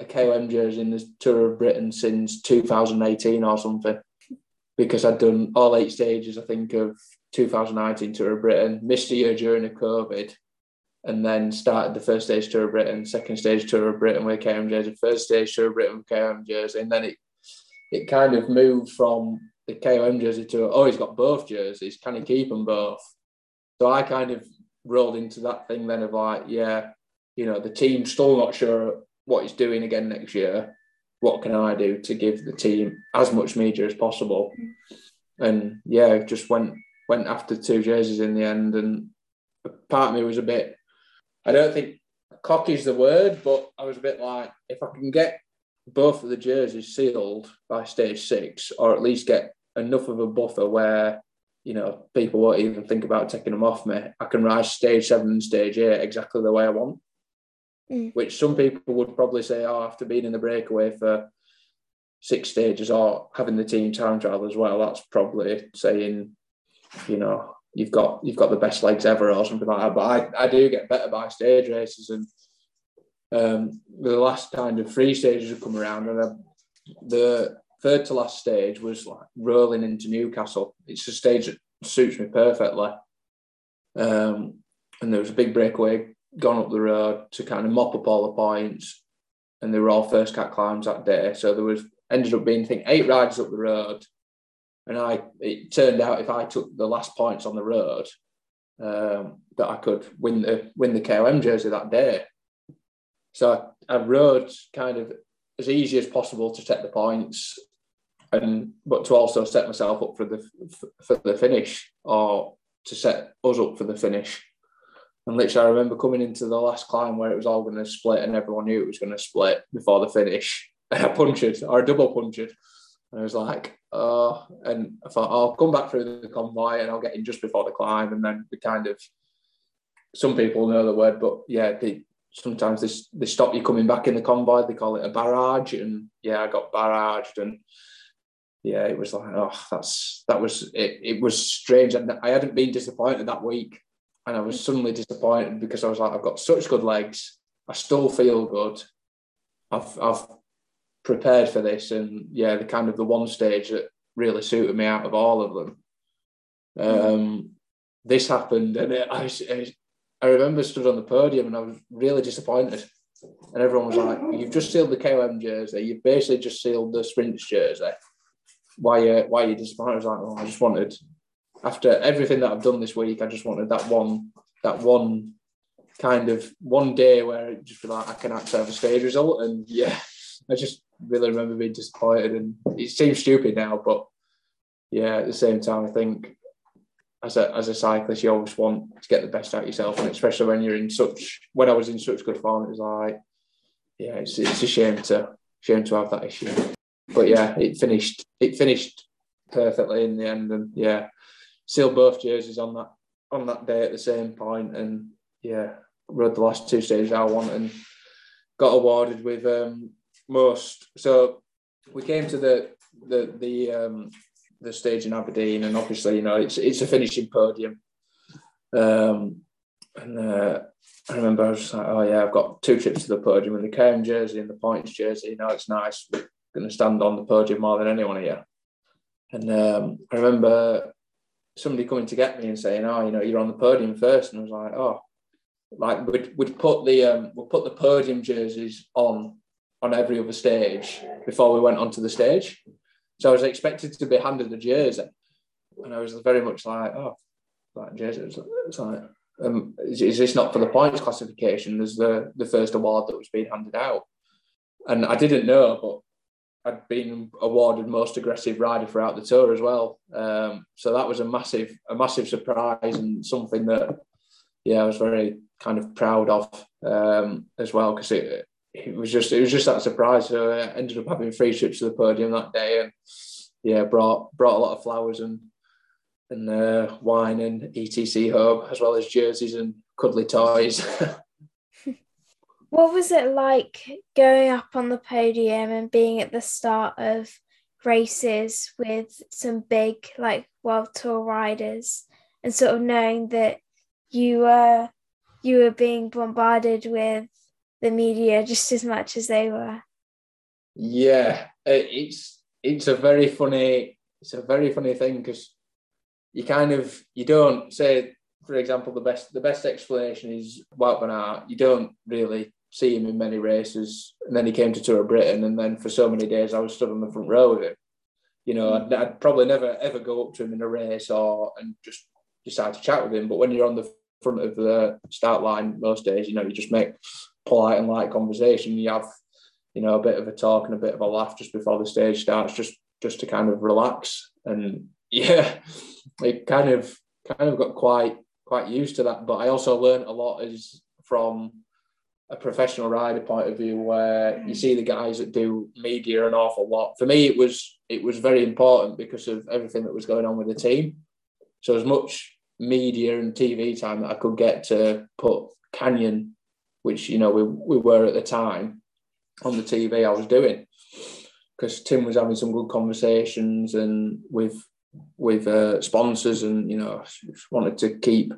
a KOM jersey in the Tour of Britain since 2018 or something, because I'd done all 8 stages, I think, of 2019 Tour of Britain, missed a year during the COVID, and then started the first stage Tour of Britain, second stage Tour of Britain with KOM jersey, first stage Tour of Britain with KOM jersey. And then it kind of moved from the KOM jersey to, oh, he's got both jerseys, can he keep them both? So I kind of rolled into that thing then of like, yeah, you know, the team's still not sure what it's doing again next year. What can I do to give the team as much media as possible? And yeah, just went after two jerseys in the end. And part of me was a bit, I don't think cocky is the word, but I was a bit like, if I can get both of the jerseys sealed by stage six, or at least get enough of a buffer where, you know, people won't even think about taking them off me. I can ride stage 7 and stage 8 exactly the way I want, which some people would probably say, oh, after being in the breakaway for 6 stages or having the team time trial as well, that's probably saying, you know, you've got the best legs ever or something like that. But I do get better by stage races, and the last kind of 3 stages have come around, and the third to last stage was like rolling into Newcastle. It's a stage that suits me perfectly. And there was a big breakaway gone up the road to kind of mop up all the points, and they were all first cat climbs that day. So there was, ended up being, I think, 8 riders up the road. And it turned out if I took the last points on the road, that I could win the KOM jersey that day. So I rode kind of as easy as possible to take the points, but to also set myself up for the finish, or to set us up for the finish. And literally, I remember coming into the last climb where it was all going to split, and everyone knew it was going to split before the finish. And I punctured, or I double punctured. And I was like, oh, and I thought, I'll come back through the convoy and I'll get in just before the climb. And then we kind of, some people know the word, but yeah, sometimes they stop you coming back in the convoy. They call it a barrage. And yeah, I got barraged, and yeah, it was like, oh, that was it. It was strange. And I hadn't been disappointed that week, and I was suddenly disappointed because I was like, I've got such good legs. I still feel good. I've prepared for this, and yeah, the kind of the one stage that really suited me out of all of them. This happened, and I remember stood on the podium and I was really disappointed. And everyone was like, you've just sealed the KOM jersey. You've basically just sealed the sprints jersey. Why are you disappointed? I was like, oh, I just wanted, after everything that I've done this week, I just wanted that one kind of one day where it just be like, I can actually have a stage result. And yeah, I just really remember being disappointed. And it seems stupid now, but yeah, at the same time, I think, as a cyclist, you always want to get the best out of yourself, and especially when you're in such, when I was in such good form, it was like, yeah, it's a shame to have that issue. But yeah, it finished perfectly in the end, and yeah, sealed both jerseys on that day at the same point, and yeah, rode the last 2 stages I won, and got awarded with most. So we came to the stage in Aberdeen, and obviously, you know, it's a finishing podium. And I remember I was just like, oh yeah, I've got 2 trips to the podium, and the KM jersey and the points jersey, you know, it's nice. We're going to stand on the podium more than anyone here. And I remember somebody coming to get me and saying, oh, you know, you're on the podium first. And I was like, oh, like we'd put the podium jerseys on every other stage before we went onto the stage. So I was expected to be handed a jersey, and I was very much like, "Oh, that jersey!" It's like, is this not for the points classification? As the first award that was being handed out, and I didn't know, but I'd been awarded most aggressive rider throughout the tour as well. So that was a massive surprise, and something that, yeah, I was very kind of proud of as well, because it was just that surprise. So I ended up having 3 trips to the podium that day, and yeah, brought a lot of flowers and wine and etc. home, as well as jerseys and cuddly toys. What was it like going up on the podium and being at the start of races with some big like World Tour riders, and sort of knowing that you were being bombarded with the media just as much as they were? Yeah, it's a very funny thing, because you don't say, for example, the best explanation is Wout van Aert. You don't really see him in many races, and then he came to Tour of Britain, and then for so many days I was stood on the front row with him. You know, I'd probably never ever go up to him in a race and just decide to chat with him. But when you're on the front of the start line most days, you know, you just make polite and light conversation. You have, you know, a bit of a talk and a bit of a laugh just before the stage starts, just to kind of relax. And yeah, it kind of got quite used to that. But I also learned a lot from a professional rider point of view, where you see the guys that do media an awful lot. For me, it was very important because of everything that was going on with the team. So as much media and TV time that I could get to put Canyon, which, you know, we were at the time, on the TV, I was doing, because Tim was having some good conversations and with sponsors, and, you know, just wanted to keep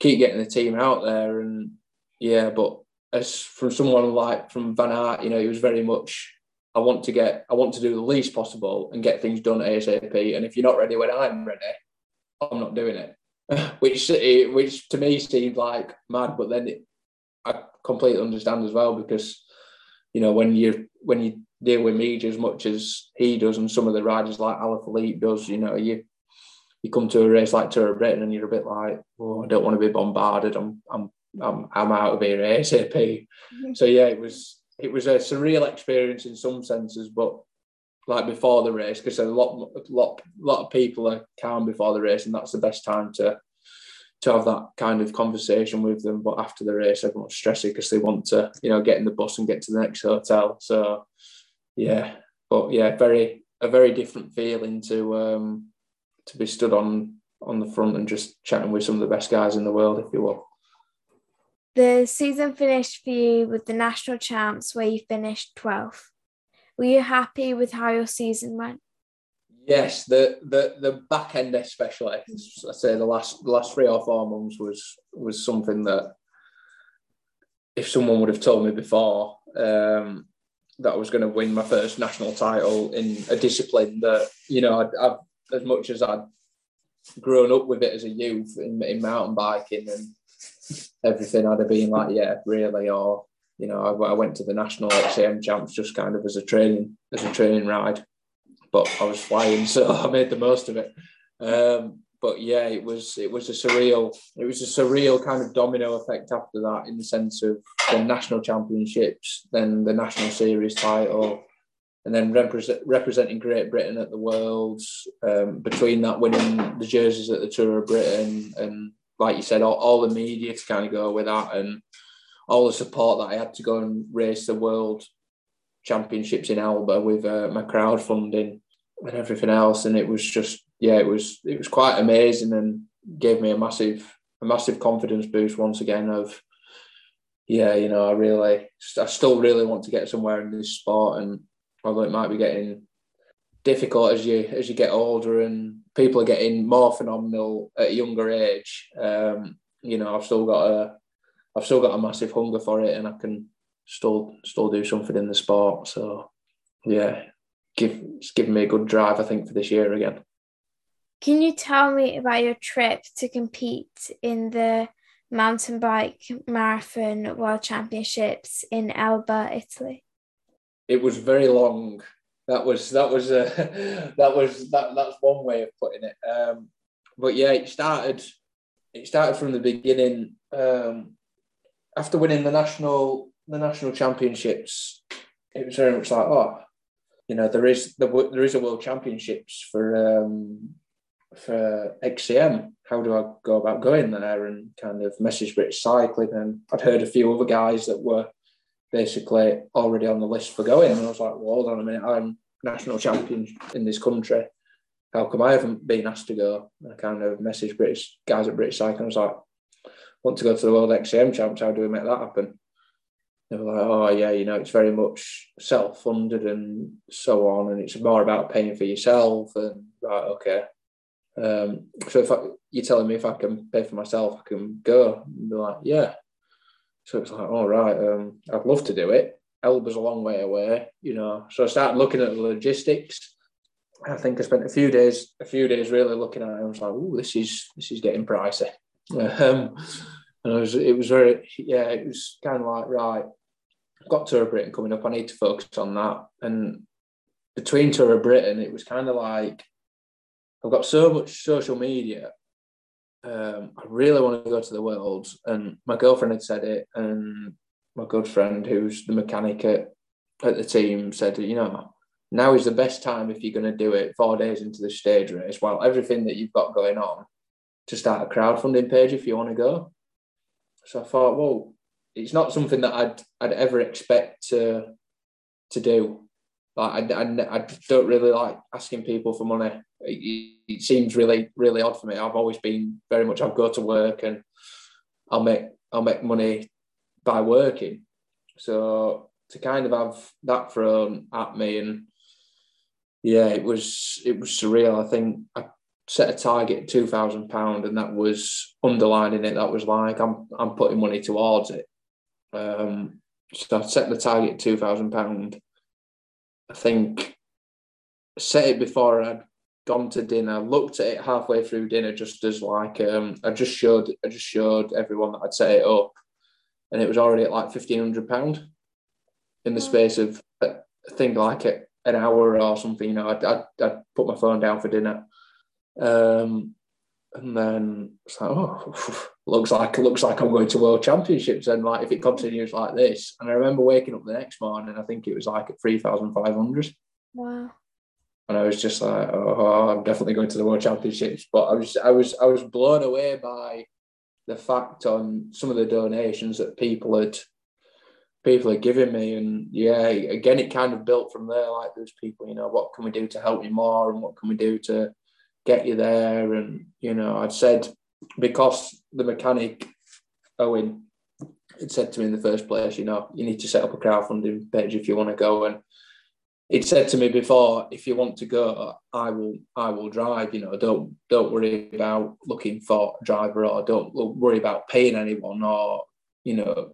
getting the team out there. And yeah, but as from someone like from Van Aert, you know, he was very much, I want to do the least possible and get things done ASAP. And if you're not ready when I'm ready, I'm not doing it. which to me seemed like mad, but then I completely understand as well, because, you know, when you deal with media as much as he does, and some of the riders like Alaphilippe does, you know, you come to a race like Tour of Britain and you're a bit like, oh, I don't want to be bombarded. I'm out of here ASAP. So yeah, it was a surreal experience in some senses, but like before the race, because a lot of people are calm before the race, and that's the best time to have that kind of conversation with them. But after the race, everyone's stressy because they want to, you know, get in the bus and get to the next hotel. So yeah, but yeah, a very different feeling to be stood on the front and just chatting with some of the best guys in the world, if you will. The season finished for you with the national champs, where you finished 12th. Were you happy with how your season went? Yes, the back end especially. I'd say the last 3 or 4 months was something that, if someone would have told me before that I was going to win my first national title in a discipline that, you know, I've, as much as I'd grown up with it as a youth in mountain biking and everything, I'd have been like, yeah, really, or, you know, I went to the national XCM champs just kind of as a training ride. But I was flying, so I made the most of it. But yeah, it was a surreal kind of domino effect after that, in the sense of the national championships, then the national series title, and then representing Great Britain at the Worlds. Between that, winning the jerseys at the Tour of Britain, and like you said, all the media to kind of go with that, and all the support that I had to go and race the World Championships in Alba with my crowdfunding and everything else. And it was just, yeah, it was quite amazing, and gave me a massive confidence boost once again of, yeah, you know, I still really want to get somewhere in this sport. And although it might be getting difficult as you get older and people are getting more phenomenal at a younger age, you know, I've still got a massive hunger for it, and I can still do something in the sport. So yeah, it's given me a good drive, I think, for this year again. Can you tell me about your trip to compete in the mountain bike marathon world championships in Elba, Italy? It was very long. That's one way of putting it. But yeah, it started from the beginning. After winning the national championships, it was very much like, oh, you know, there is a world championships for XCM. How do I go about going there? And kind of message British Cycling, and I'd heard a few other guys that were basically already on the list for going, and I was like, well, hold on a minute, I'm national champion in this country, how come I haven't been asked to go? And I kind of messaged British guys at British Cycling, I was like, I want to go to the World XCM Champs, how do we make that happen? They were like, oh yeah, you know, it's very much self-funded and so on, and it's more about paying for yourself. And right, okay. So you're telling me if I can pay for myself, I can go? And they're like, yeah. So it's like, all right, I'd love to do it. Elba's a long way away, you know. So I started looking at the logistics. I think I spent a few days really looking at it. I was like, oh, this is getting pricey. And it was kind of like, right, I've got Tour of Britain coming up, I need to focus on that. And between Tour of Britain, it was kind of like, I've got so much social media, I really want to go to the Worlds. And my girlfriend had said it, and my good friend, who's the mechanic at the team, said, you know, now is the best time, if you're going to do it 4 days into the stage race, while everything that you've got going on, to start a crowdfunding page if you want to go. So I thought, well, it's not something that I'd ever expect to do. Like I don't really like asking people for money. It seems really odd for me. I've always been very much, I'll go to work and I'll make money by working. So to kind of have that thrown at me, and yeah, it was surreal. I think I set a target at £2,000, and that was underlining it. That was like I'm putting money towards it. So I set the target at £2,000. I think I set it before I'd gone to dinner, looked at it halfway through dinner, just as like I just showed everyone that I'd set it up, and it was already at like £1,500 in the space of I think like an hour or something. You know, I'd put my phone down for dinner, and then it's like, oh, looks like I'm going to World Championships, and like if it continues like this. And I remember waking up the next morning, I think it was like at 3,500. Wow. And I was just like, oh, I'm definitely going to the World Championships. But I was blown away by the fact on some of the donations that people had given me. And yeah, again, it kind of built from there. Like those people, you know, what can we do to help you more, and what can we do to get you there? And you know, I'd said, because the mechanic Owen had said to me in the first place, you know, you need to set up a crowdfunding page if you want to go. And it said to me before, if you want to go, I will drive, you know, don't worry about looking for a driver, or don't worry about paying anyone, or, you know,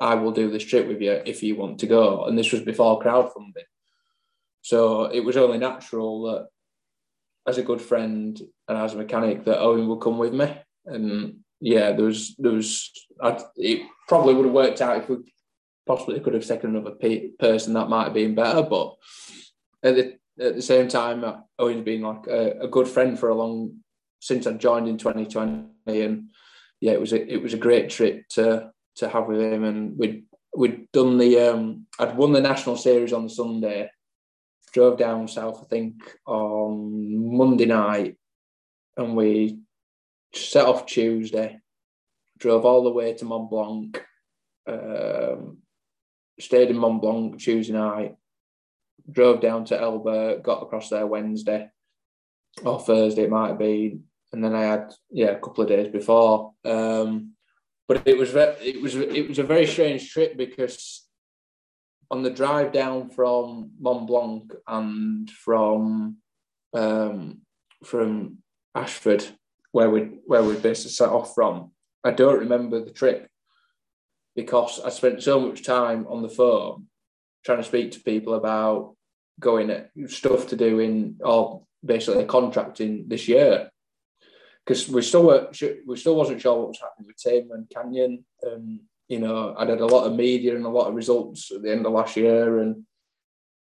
I will do this trip with you if you want to go. And this was before crowdfunding. So it was only natural that as a good friend and as a mechanic that Owen would come with me. And yeah, it probably would have worked out if we possibly could have taken another person, that might have been better. But at the same time, Owen's been like a good friend for a long, since I joined in 2020, and yeah, it was a great trip to have with him. And we'd done I'd won the national series on the Sunday, drove down south I think on Monday night, and we set off Tuesday, drove all the way to Mont Blanc, stayed in Mont Blanc Tuesday night, drove down to Elba, got across there Wednesday or Thursday it might have been, and then I had a couple of days before. But it was a very strange trip, because on the drive down from Mont Blanc and from Ashford, where we basically set off from, I don't remember the trip, because I spent so much time on the phone trying to speak to people about going at stuff to do in, or basically contracting this year, because we still wasn't sure what was happening with Tim and Canyon. You know, I'd had a lot of media and a lot of results at the end of last year, and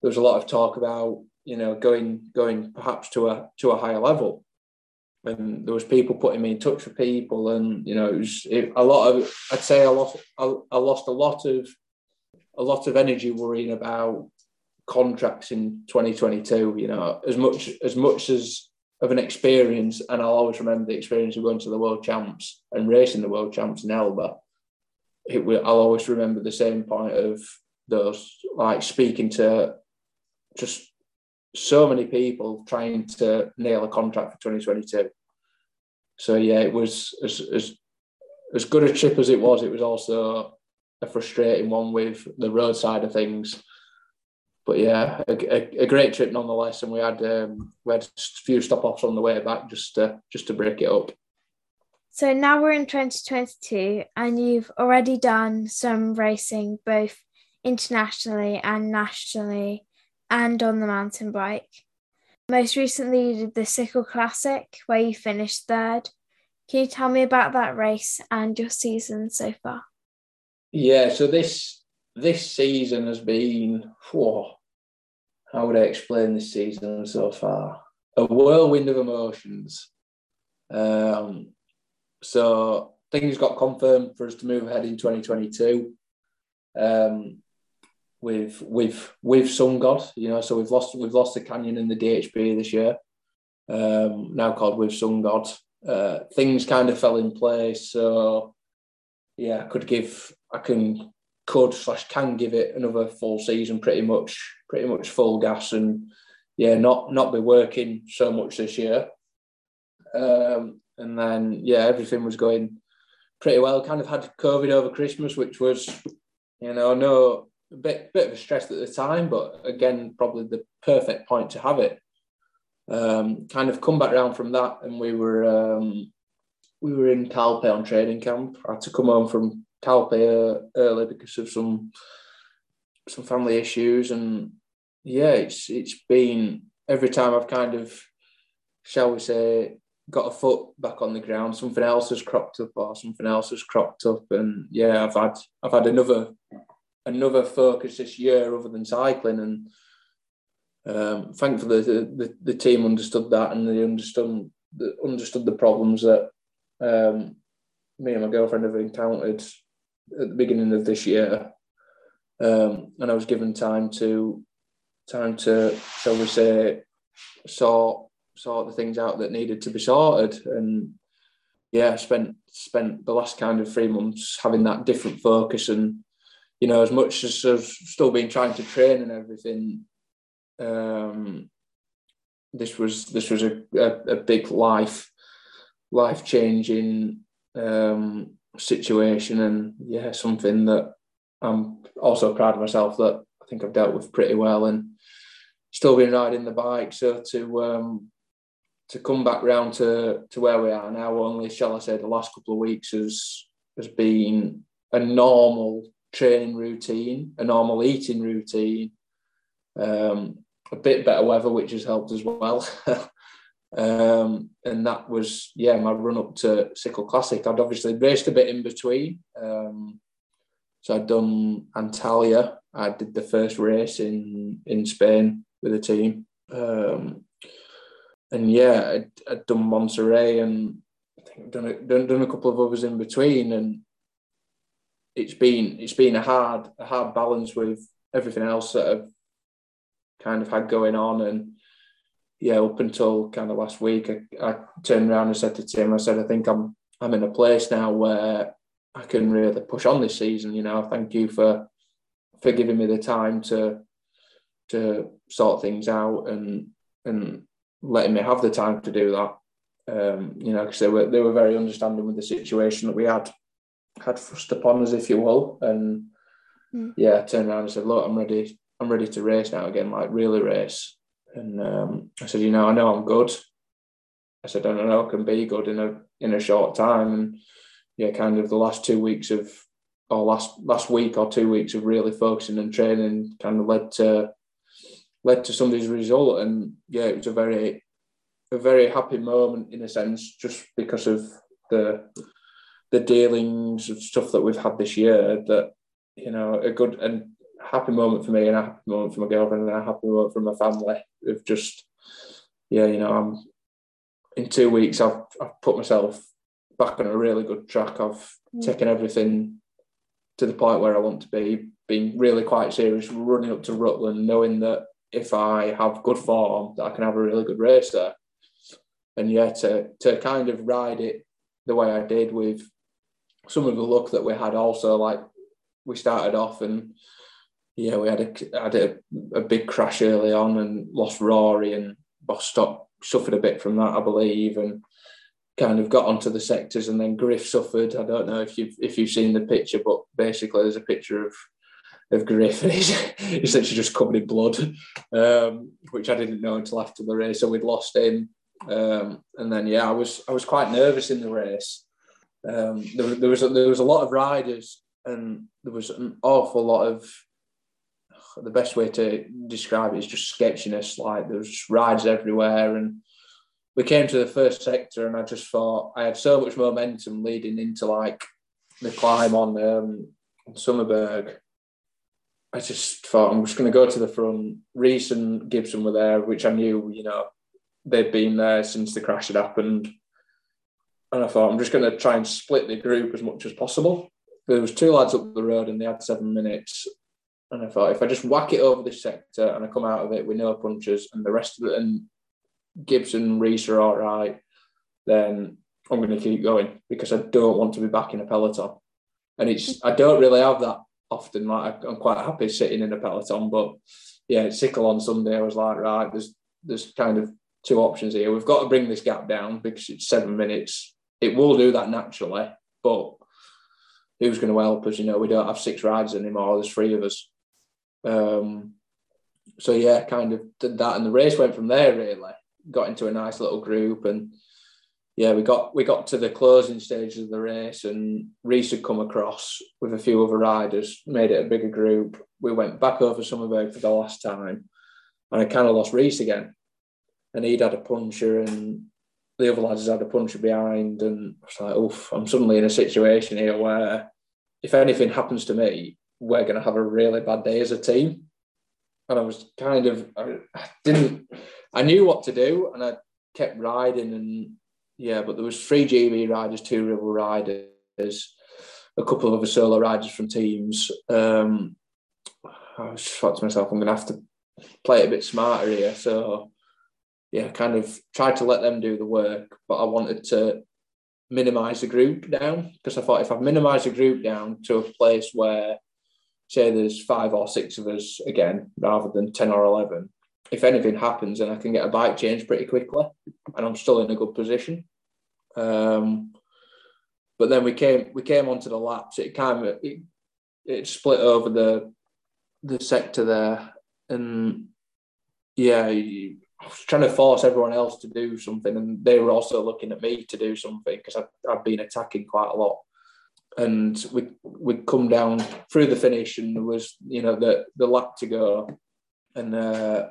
there was a lot of talk about, you know, going perhaps to a higher level. And there was people putting me in touch with people, and you know, I lost a lot of energy worrying about contracts in 2022. You know, as much as of an experience, and I'll always remember the experience of going to the World Champs and racing the World Champs in Elba. I'll always remember the same point of those, like speaking to just so many people trying to nail a contract for 2022. So yeah, it was as good a trip as it was also a frustrating one with the road side of things. But yeah, a great trip nonetheless, and we had a few stop-offs on the way back just to break it up. So now we're in 2022, and you've already done some racing both internationally and nationally, and on the mountain bike. Most recently, you did the Cicle Classic, where you finished third. Can you tell me about that race and your season so far? Yeah, so this season has been, how would I explain this season so far? A whirlwind of emotions. So things got confirmed for us to move ahead in 2022 with Sun God, you know. So we've lost the Canyon and the DHB this year, now called With Sun God. Things kind of fell in place, so yeah, I could give I could/can give it another full season, pretty much full gas, and yeah, not be working so much this year. And then yeah, everything was going pretty well. Kind of had COVID over Christmas, which was, a bit of a stress at the time, but again, probably the perfect point to have it. Kind of come back around from that, and we were in Calpe on training camp. I had to come home from Calpe early because of some family issues, and yeah, it's been, every time I've kind of, shall we say, got a foot back on the ground, something else has cropped up, and yeah, I've had another focus this year other than cycling, and thankfully the team understood that, and they understood the problems that me and my girlfriend have encountered at the beginning of this year, and I was given time to, shall we say, sort the things out that needed to be sorted. And yeah, I spent the last kind of 3 months having that different focus, and as much as I've still been trying to train and everything, this was a big life changing situation, and yeah, something that I'm also proud of myself that I think I've dealt with pretty well, and still been riding the bike. So to come back round to where we are now, only, shall I say, the last couple of weeks has been a normal training routine, a normal eating routine, a bit better weather, which has helped as well. And that was, yeah, my run up to Cicle Classic. I'd obviously raced a bit in between. So I'd done Antalya. I did the first race in Spain with the team. And yeah, I'd done Monterey, and I think I've done a couple of others in between. And it's been a hard balance with everything else that I've kind of had going on. And yeah, up until kind of last week, I turned around and said to Tim, I said, I think I'm in a place now where I can really push on this season. Thank you for giving me the time to sort things out and letting me have the time to do that. Because they were very understanding with the situation that we had thrust upon us, if you will. And yeah, I turned around and said, look, I'm ready to race now again, like really race. And I said, I know I'm good. I said, I know I can be good in a short time. And yeah, kind of the last 2 weeks of, or last week or 2 weeks of really focusing and training kind of led to somebody's result. And yeah, it was a very happy moment in a sense, just because of the dealings of stuff that we've had this year, that, a good and happy moment for me, and a happy moment for my girlfriend, and a happy moment for my family. Of just, yeah, I'm, in 2 weeks I've put myself back on a really good track. I've taken everything to the point where I want to be, being really quite serious, running up to Rutland, knowing that if I have good form, that I can have a really good race there. And yeah, to kind of ride it the way I did, with some of the luck that we had also, like we started off and yeah, we had a big crash early on and lost Rory, and Bostock suffered a bit from that, I believe, and kind of got onto the sectors, and then Griff suffered. I don't know if you've seen the picture, but basically there's a picture of Griff, and he's literally just covered in blood, which I didn't know until after the race. So we'd lost him, and then yeah, I was quite nervous in the race. There was a lot of riders, and there was an awful lot of, the best way to describe it is just sketchiness. Like there's riders everywhere, and we came to the first sector, and I just thought I had so much momentum leading into like the climb on Summerberg. I just thought I'm just going to go to the front. Reese and Gibson were there, which I knew, they'd been there since the crash had happened. And I thought I'm just going to try and split the group as much as possible. There was two lads up the road and they had 7 minutes. And I thought if I just whack it over this sector and I come out of it with no punches and the rest of it, and Gibson, Reese are all right, then I'm going to keep going because I don't want to be back in a peloton. And it's, I don't really have that often. Like, I'm quite happy sitting in a peloton, but yeah, Cicle on Sunday, I was like, right, there's kind of two options here. We've got to bring this gap down because it's 7 minutes. It will do that naturally, but who's going to help us? You know, we don't have 6 rides anymore. There's 3 of us. So yeah, kind of did that, and the race went from there. Really got into a nice little group, and yeah, we got to the closing stages of the race, and Reese had come across with a few other riders, made it a bigger group. We went back over Summerberg for the last time, and I kind of lost Reese again, and he'd had a puncher, and the other lads had a puncher behind, and I was like, oof, I'm suddenly in a situation here where if anything happens to me, we're going to have a really bad day as a team. And I was kind of, I knew what to do, and I kept riding, and yeah, but there was 3 GB riders, 2 Rebel riders, a couple of other solo riders from teams. I was just thought to myself, I'm going to have to play it a bit smarter here. So yeah, kind of tried to let them do the work, but I wanted to minimise the group down, because I thought if I minimise the group down to a place where, say there's 5 or 6 of us again, rather than 10 or 11. If anything happens, then I can get a bike change pretty quickly, and I'm still in a good position. But then we came onto the laps. It kind of it split over the sector there, and yeah, I was trying to force everyone else to do something, and they were also looking at me to do something because I've been attacking quite a lot. And we'd come down through the finish, and there was, you know, the lap to go. And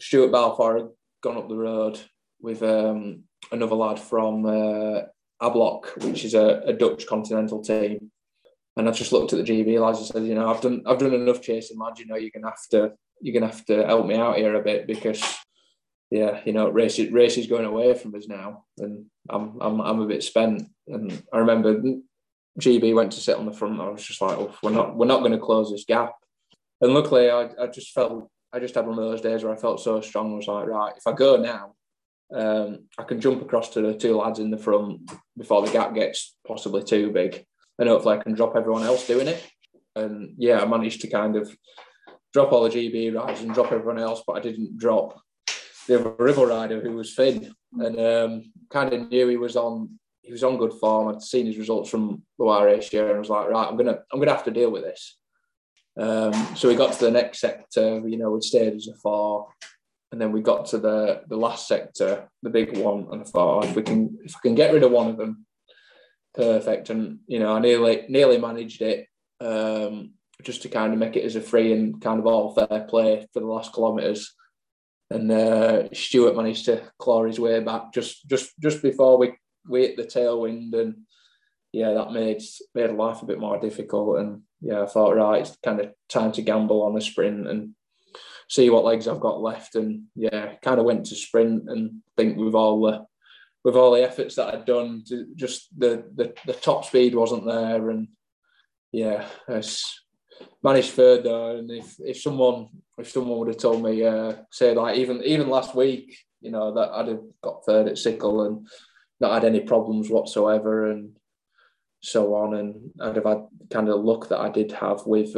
Stuart Balfour had gone up the road with another lad from Ablock, which is a Dutch continental team. And I just looked at the GB lads and said, you know, I've done enough chasing, lad. You know, you're gonna have to help me out here a bit, because yeah, you know, race is going away from us now, and I'm a bit spent. And I remember GB went to sit on the front. I was just like, oh, we're not going to close this gap. And luckily, I just had one of those days where I felt so strong. I was like, right, if I go now, I can jump across to the 2 lads in the front before the gap gets possibly too big, and hopefully I can drop everyone else doing it. And yeah, I managed to kind of drop all the GB riders and drop everyone else, but I didn't drop the other rival rider, who was Finn, and kind of knew he was on good form. I'd seen his results from Loire Show, and I was like, right, I'm gonna have to deal with this. So we got to the next sector. You know, we'd stayed as a 4, and then we got to the last sector, the big one, and I thought, if I can get rid of one of them, perfect. And you know, I nearly managed it, just to kind of make it as a free and kind of all fair play for the last kilometres. And Stuart managed to claw his way back just before we hit the tailwind, and yeah, that made life a bit more difficult. And yeah, I thought, right, it's kind of time to gamble on a sprint and see what legs I've got left. And yeah, kind of went to sprint, and I think with all the efforts that I'd done, just the top speed wasn't there. And yeah, I managed third though. And if someone would have told me, say like even last week, you know, that I'd have got third at Cicle and not had any problems whatsoever and so on, and I'd have had kind of luck that I did have with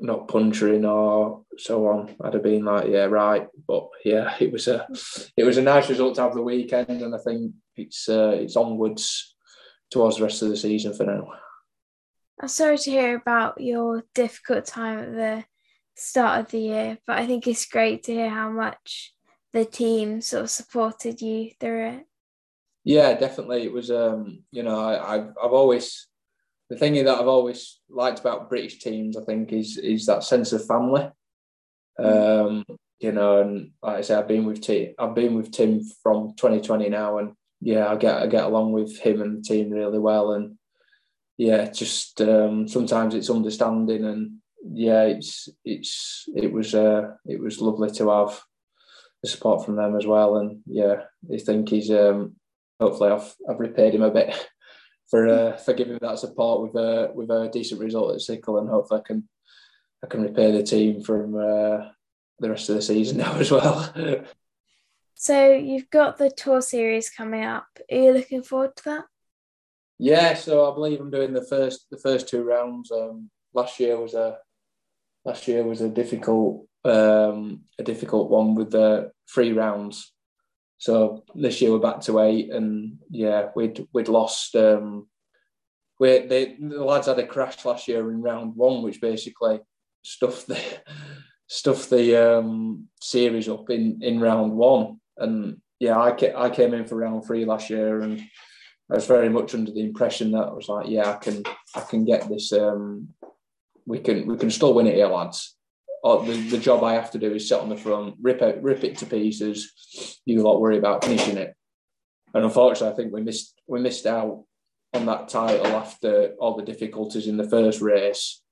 not puncturing or so on, I'd have been like, yeah, right. But yeah, it was a nice result to have the weekend, and I think it's onwards towards the rest of the season for now. I'm sorry to hear about your difficult time at the start of the year, but I think it's great to hear how much the team sort of supported you through it. Yeah, definitely. It was, you know, I've always, the thing that I've always liked about British teams, I think, is that sense of family. You know, and like I say, I've been with Tim from 2020 now, and yeah, I get along with him and the team really well, and yeah, just sometimes it's understanding, and yeah, it was lovely to have the support from them as well, and yeah, I think he's. Hopefully, I've repaid him a bit for giving that support with a decent result at Cicle, and hopefully I can repay the team from the rest of the season now as well. So you've got the tour series coming up. Are you looking forward to that? Yeah, so I believe I'm doing the first two rounds. Last year was a difficult one with the 3 rounds. So this year we're back to 8, and yeah, we'd lost. The lads had a crash last year in round 1, which basically stuffed the series up in round 1. And yeah, I came in for round 3 last year, and I was very much under the impression that I was like, yeah, I can get this. We can still win it here, lads. The job I have to do is sit on the front, rip it to pieces. You lot worry about finishing it. And unfortunately, I think we missed out on that title after all the difficulties in the first race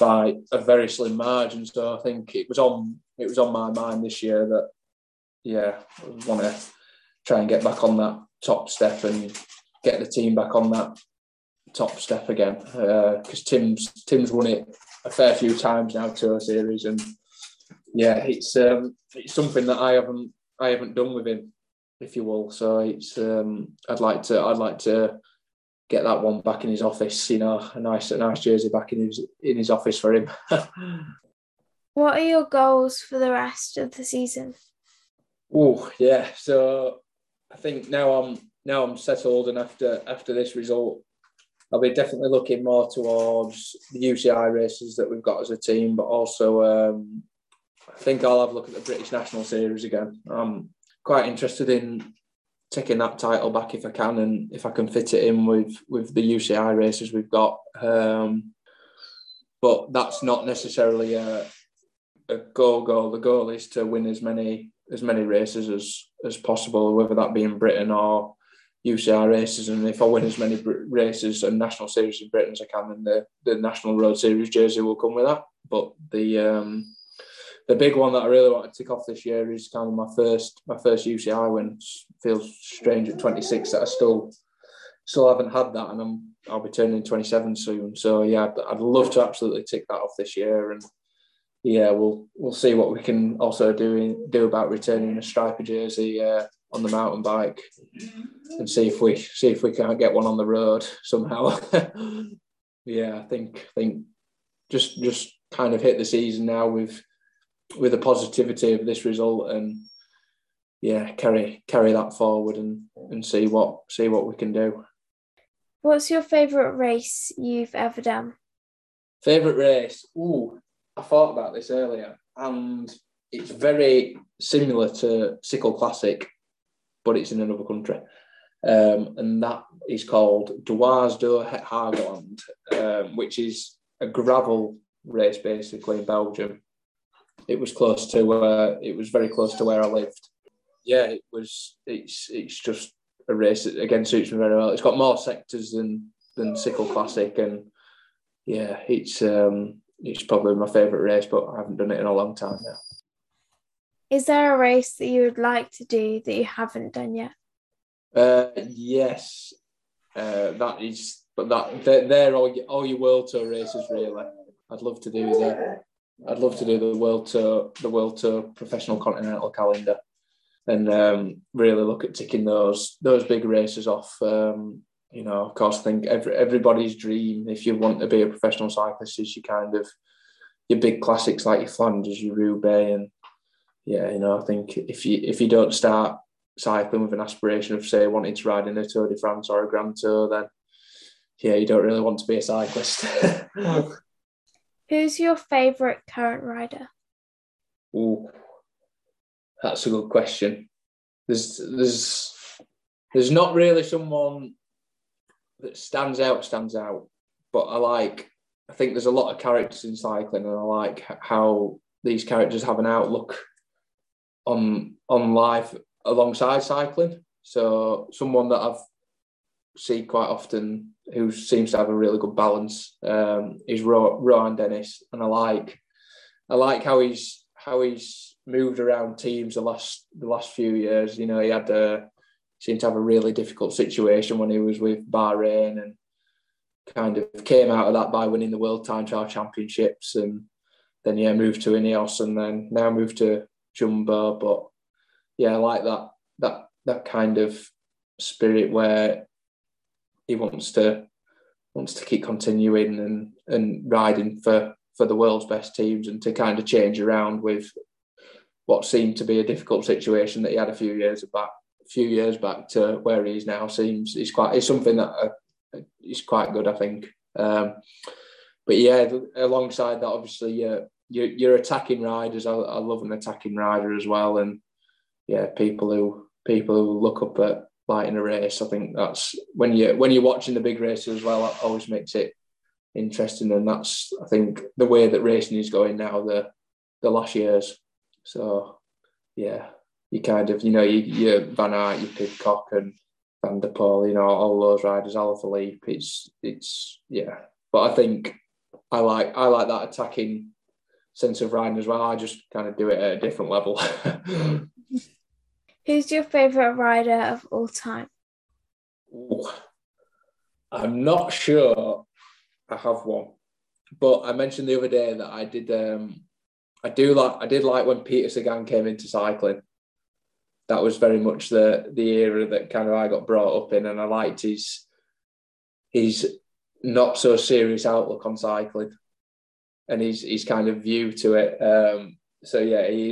by a very slim margin. So I think it was on my mind this year that, yeah, I want to try and get back on that top step and get the team back on that top step again, because Tim's won it a fair few times now, Tour Series, and yeah, it's something that I haven't done with him, if you will. So it's I'd like to get that one back in his office, you know, a nice jersey back in his office for him. What are your goals for the rest of the season? Oh yeah, so I think now I'm settled, and after this result, I'll be definitely looking more towards the UCI races that we've got as a team, but also I think I'll have a look at the British National Series again. I'm quite interested in taking that title back if I can, and if I can fit it in with the UCI races we've got. But that's not necessarily a goal. The goal is to win as many races as possible, whether that be in Britain or UCI races, and if I win as many races and National Series in Britain as I can, then the National Road Series jersey will come with that. But the big one that I really want to tick off this year is kind of my first UCI win. Feels strange at 26 that I still haven't had that, and I'll be turning 27 soon. So yeah, I'd love to absolutely tick that off this year, and yeah, we'll see what we can also do about returning a striper jersey on the mountain bike, and see if we can't get one on the road somehow. Yeah, I think just kind of hit the season now with the positivity of this result, and yeah, carry that forward and see what we can do. What's your favourite race you've ever done? Favourite race? Ooh, I thought about this earlier, and it's very similar to Cicle Classic, but it's in another country. And that is called Dwars door Hageland, which is a gravel race, basically, in Belgium. It was very close to where I lived. Yeah, it's just a race that, again, suits me very well. It's got more sectors than Cicle Classic, and yeah, it's probably my favourite race, but I haven't done it in a long time now. Is there a race that you would like to do that you haven't done yet? Yes. They're all your World Tour races, really. I'd love to do the World Tour Professional Continental Calendar, and really look at ticking those big races off. You know, of course, I think everybody's dream, if you want to be a professional cyclist, is your big classics like your Flanders, your Roubaix, and yeah, you know, I think if you don't start cycling with an aspiration of, say, wanting to ride in a Tour de France or a Grand Tour, then yeah, you don't really want to be a cyclist. Who's your favourite current rider? Ooh, that's a good question. There's not really someone that stands out, but I think there's a lot of characters in cycling, and I like how these characters have an outlook on life alongside cycling. So someone that I've seen quite often who seems to have a really good balance is Rohan Dennis, and I like how he's moved around teams the last few years. You know, he had seemed to have a really difficult situation when he was with Bahrain, and kind of came out of that by winning the World Time Trial Championships, and then yeah, moved to Ineos, and then now moved to Jumbo. But yeah, I like that kind of spirit where he wants to keep continuing and riding for the world's best teams, and to kind of change around with what seemed to be a difficult situation that he had a few years back to where he is now. It's something that is quite good, I think. But yeah, alongside that, obviously, you're attacking riders. I love an attacking rider as well, and yeah, people who look up at lighting a race. I think that's when you're watching the big races as well. That always makes it interesting, and that's, I think, the way that racing is going now. The last years, so yeah, you kind of your Van Aert, your Pidcock, and van der Poel. All those riders, Alaphilippe. It's yeah, but I think I like that attacking sense of riding as well. I just kind of do it at a different level. Who's your favourite rider of all time? Ooh, I'm not sure I have one, but I mentioned the other day that I did. I did like when Peter Sagan came into cycling. That was very much the era that kind of I got brought up in, and I liked his not so serious outlook on cycling, and his kind of view to it. So yeah, he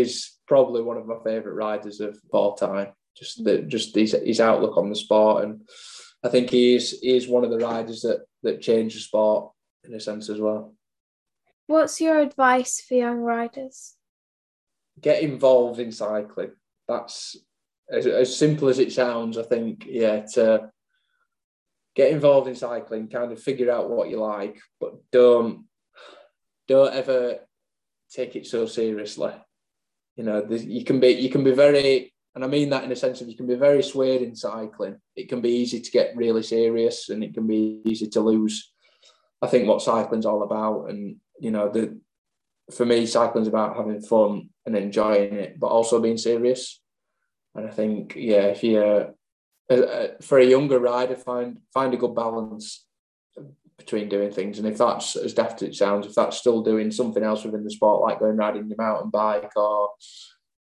is probably one of my favourite riders of all time. Just his outlook on the sport, and I think he is one of the riders that changed the sport in a sense as well. What's your advice for young riders? Get involved in cycling. That's as simple as it sounds. I think to get involved in cycling, kind of figure out what you like, but don't ever take it so seriously. You can be very, and I mean that in a sense of you can be very swayed in cycling. It can be easy to get really serious, and it can be easy to lose, I think, what cycling's all about. And, for me, cycling's about having fun and enjoying it, but also being serious. And I think, if you're, for a younger rider, find a good balance between doing things. And if that's, as daft as it sounds, if that's still doing something else within the sport, like going riding your mountain bike or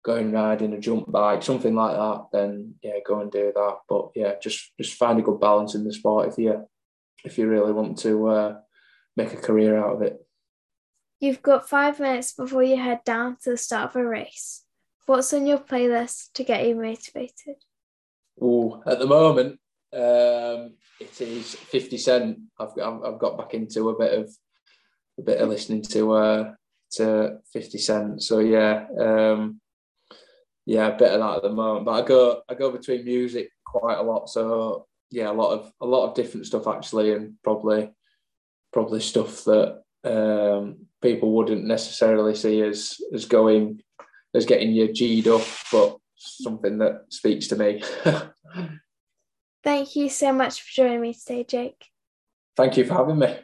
going riding a jump bike, something like that, then go and do that. But just find a good balance in the sport if you really want to make a career out of it. You've got 5 minutes before you head down to the start of a race. What's on your playlist to get you motivated? Oh, at the moment, it is 50 Cent. I've got back into a bit of listening to 50 Cent. So a bit of that at the moment. But I go between music quite a lot. So a lot of different stuff actually, and probably stuff that people wouldn't necessarily see as getting you G'd up, but something that speaks to me. Thank you so much for joining me today, Jake. Thank you for having me.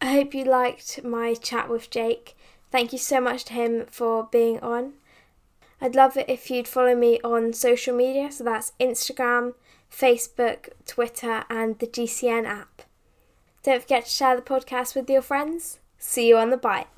I hope you liked my chat with Jake. Thank you so much to him for being on. I'd love it if you'd follow me on social media, so that's Instagram, Facebook, Twitter, and the GCN app. Don't forget to share the podcast with your friends. See you on the bike.